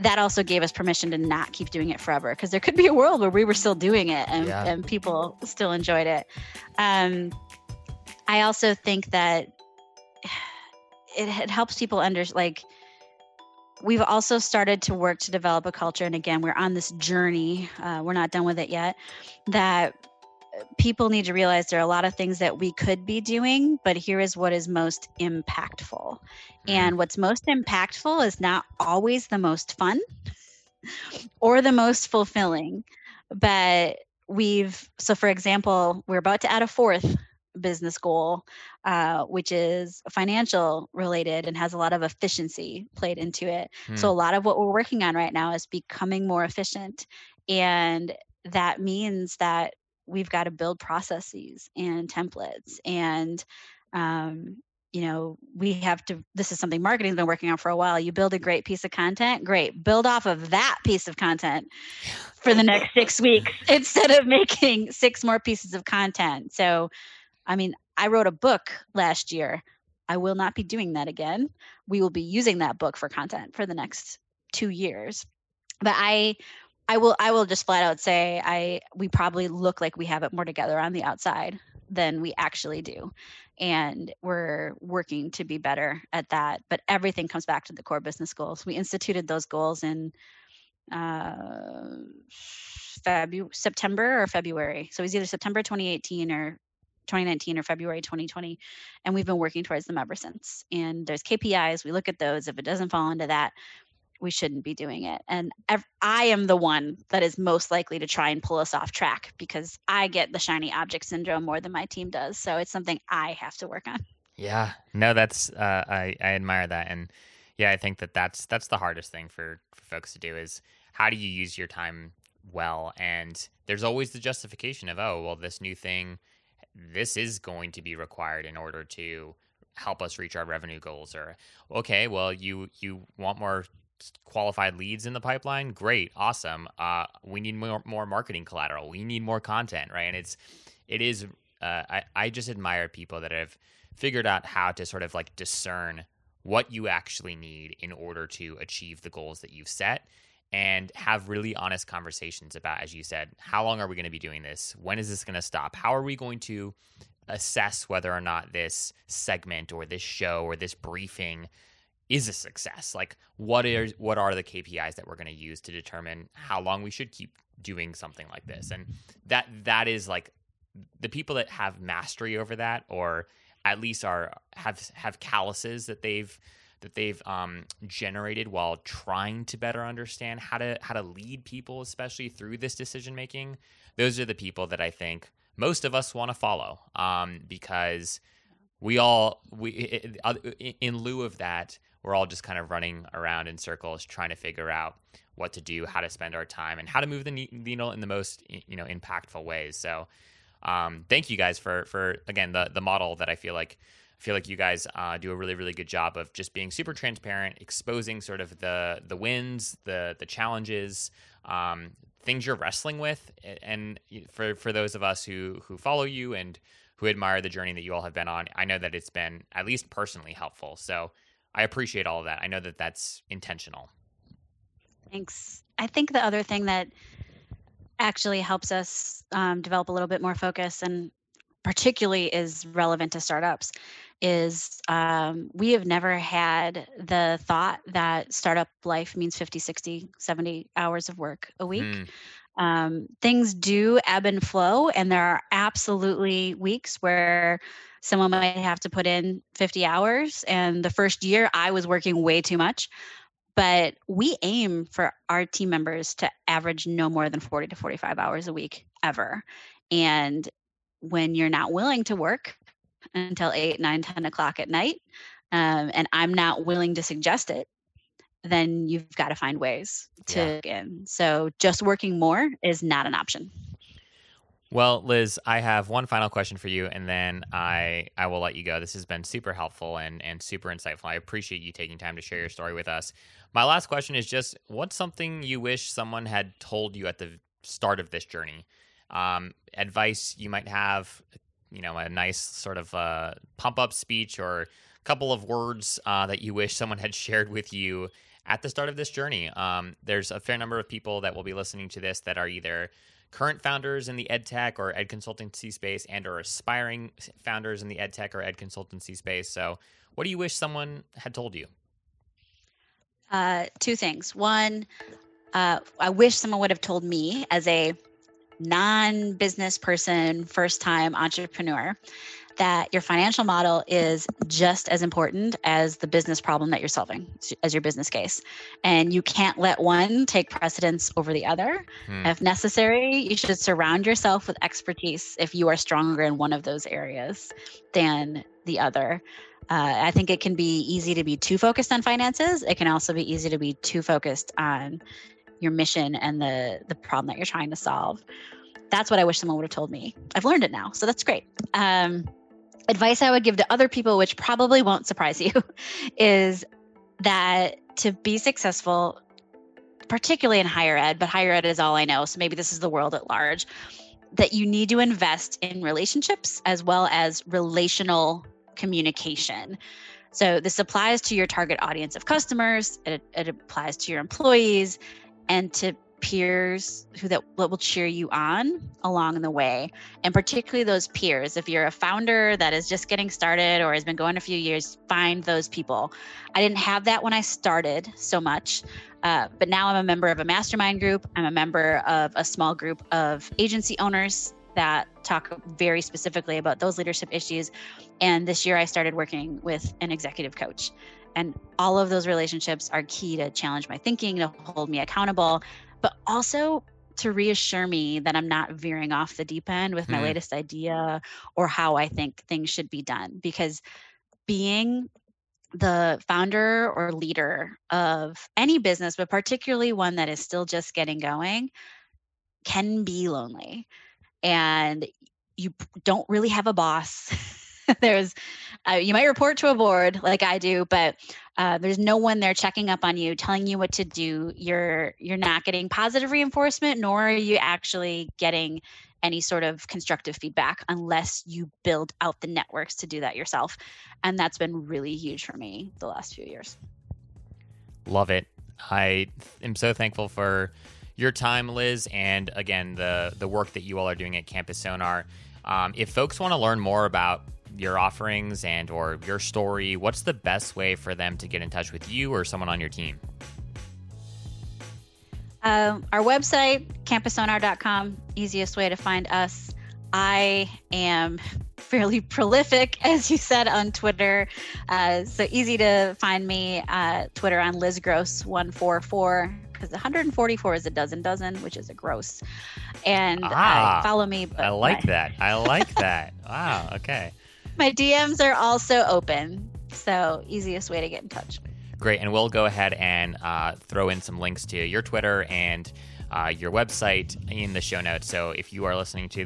that also gave us permission to not keep doing it forever, because there could be a world where we were still doing it and people still enjoyed it. I also think that it helps people we've also started to work to develop a culture. And again, we're on this journey. We're not done with it yet. That people need to realize there are a lot of things that we could be doing, but here is what is most impactful. And what's most impactful is not always the most fun or the most fulfilling. But so for example, we're about to add a fourth business goal, which is financial related and has a lot of efficiency played into it. So a lot of what we're working on right now is becoming more efficient. And that means that we've got to build processes and templates. And, this is something marketing's been working on for a while. You build a great piece of content, great. Build off of that piece of content for the next 6 weeks instead of making 6 more pieces of content. So, I wrote a book last year. I will not be doing that again. We will be using that book for content for the next 2 years. But I will just flat out say we probably look like we have it more together on the outside than we actually do. And we're working to be better at that. But everything comes back to the core business goals. We instituted those goals in September or February. So it was either September 2018 or 2019 or February 2020. And we've been working towards them ever since. And there's KPIs. We look at those. If it doesn't fall into that, we shouldn't be doing it. And I am the one that is most likely to try and pull us off track, because I get the shiny object syndrome more than my team does. So it's something I have to work on. Yeah, no, that's, I admire that. And yeah, I think that's the hardest thing for folks to do is, how do you use your time well? And there's always the justification of, this new thing, this is going to be required in order to help us reach our revenue goals. Or, you want more qualified leads in the pipeline? Great. Awesome. We need more marketing collateral. We need more content, right? And I just admire people that have figured out how to sort of like discern what you actually need in order to achieve the goals that you've set, and have really honest conversations about, as you said, how long are we going to be doing this? When is this going to stop? How are we going to assess whether or not this segment or this show or this briefing is a success? Like, what are the KPIs that we're going to use to determine how long we should keep doing something like this? And that is like the people that have mastery over that, or at least have calluses that they've generated while trying to better understand how to lead people, especially through this decision making. Those are the people that I think most of us want to follow, because in lieu of that, we're all just kind of running around in circles trying to figure out what to do, how to spend our time, and how to move the needle in the most impactful ways. So thank you guys for again, the model that I feel like you guys do a really, really good job of just being super transparent, exposing sort of the wins, the challenges, things you're wrestling with. And for those of us who follow you and who admire the journey that you all have been on, I know that it's been at least personally helpful. So I appreciate all of that. I know that that's intentional. Thanks. I think the other thing that actually helps us develop a little bit more focus, and particularly is relevant to startups, is we have never had the thought that startup life means 50, 60, 70 hours of work a week. Things do ebb and flow, and there are absolutely weeks where someone might have to put in 50 hours. And the first year I was working way too much, but we aim for our team members to average no more than 40 to 45 hours a week ever. And when you're not willing to work until 8, 9, 10 o'clock at night, and I'm not willing to suggest it, then you've got to find ways to get in. So just working more is not an option. Well, Liz, I have one final question for you, and then I will let you go. This has been super helpful and super insightful. I appreciate you taking time to share your story with us. My last question is just, what's something you wish someone had told you at the start of this journey? Advice you might have, you know, a nice sort of pump-up speech or a couple of words that you wish someone had shared with you at the start of this journey. There's a fair number of people that will be listening to this that are either current founders in the ed tech or ed consultancy space and or aspiring founders in the ed tech or ed consultancy space. So what do you wish someone had told you? Two things. One, I wish someone would have told me as a non-business person, first-time entrepreneur, that your financial model is just as important as the business problem that you're solving, as your business case. And you can't let one take precedence over the other. If necessary, you should surround yourself with expertise if you are stronger in one of those areas than the other. I think it can be easy to be too focused on finances. It can also be easy to be too focused on your mission and the problem that you're trying to solve. That's what I wish someone would have told me. I've learned it now, so that's great. Advice I would give to other people, which probably won't surprise you, is that to be successful, particularly in higher ed, but higher ed is all I know, so maybe this is the world at large, that you need to invest in relationships as well as relational communication. So this applies to your target audience of customers, it applies to your employees, and to peers who that will cheer you on along the way. And particularly those peers, if you're a founder that is just getting started or has been going a few years, find those people. I didn't have that when I started so much, but now I'm a member of a mastermind group. I'm a member of a small group of agency owners that talk very specifically about those leadership issues. And this year I started working with an executive coach. And all of those relationships are key to challenge my thinking, to hold me accountable, but also to reassure me that I'm not veering off the deep end with my latest idea or how I think things should be done. Because being the founder or leader of any business, but particularly one that is still just getting going, can be lonely. And you don't really have a boss. You might report to a board like I do, but there's no one there checking up on you, telling you what to do. You're not getting positive reinforcement, nor are you actually getting any sort of constructive feedback unless you build out the networks to do that yourself. And that's been really huge for me the last few years. Love it. I am so thankful for your time, Liz, and again, the work that you all are doing at Campus Sonar. If folks want to learn more about your offerings and or your story, what's the best way for them to get in touch with you or someone on your team? Our website, campussonar.com, easiest way to find us. I am fairly prolific, as you said, on Twitter. So easy to find me, Twitter on Liz Gross 144, because 144 is a dozen, which is a gross. And follow me. I like that. Wow. Okay. My DMs are also open, so easiest way to get in touch. Great, and we'll go ahead and throw in some links to your Twitter and your website in the show notes. So if you are listening to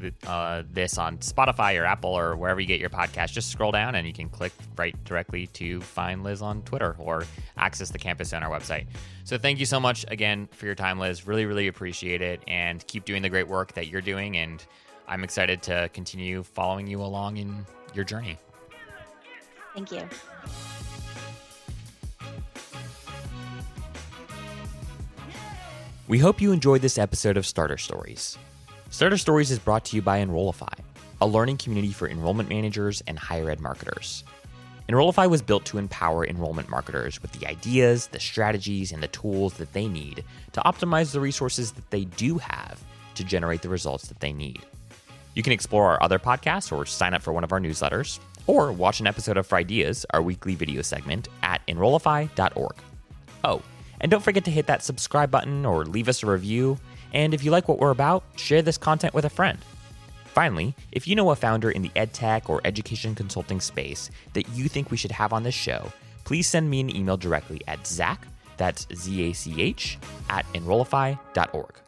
this on Spotify or Apple or wherever you get your podcast, just scroll down and you can click right directly to find Liz on Twitter or access the Campus Sonar website. So thank you so much again for your time, Liz. Really, really appreciate it, and keep doing the great work that you're doing. And I'm excited to continue following you along in your journey. Thank you. We hope you enjoyed this episode of Starter Stories. Starter Stories is brought to you by Enrollify, a learning community for enrollment managers and higher ed marketers. Enrollify was built to empower enrollment marketers with the ideas, the strategies, and the tools that they need to optimize the resources that they do have to generate the results that they need. You can explore our other podcasts or sign up for one of our newsletters, or watch an episode of Frideas, our weekly video segment, at enrollify.org. Oh, and don't forget to hit that subscribe button or leave us a review. And if you like what we're about, share this content with a friend. Finally, if you know a founder in the edtech or education consulting space that you think we should have on this show, please send me an email directly at Zach, that's ZACH, at enrollify.org.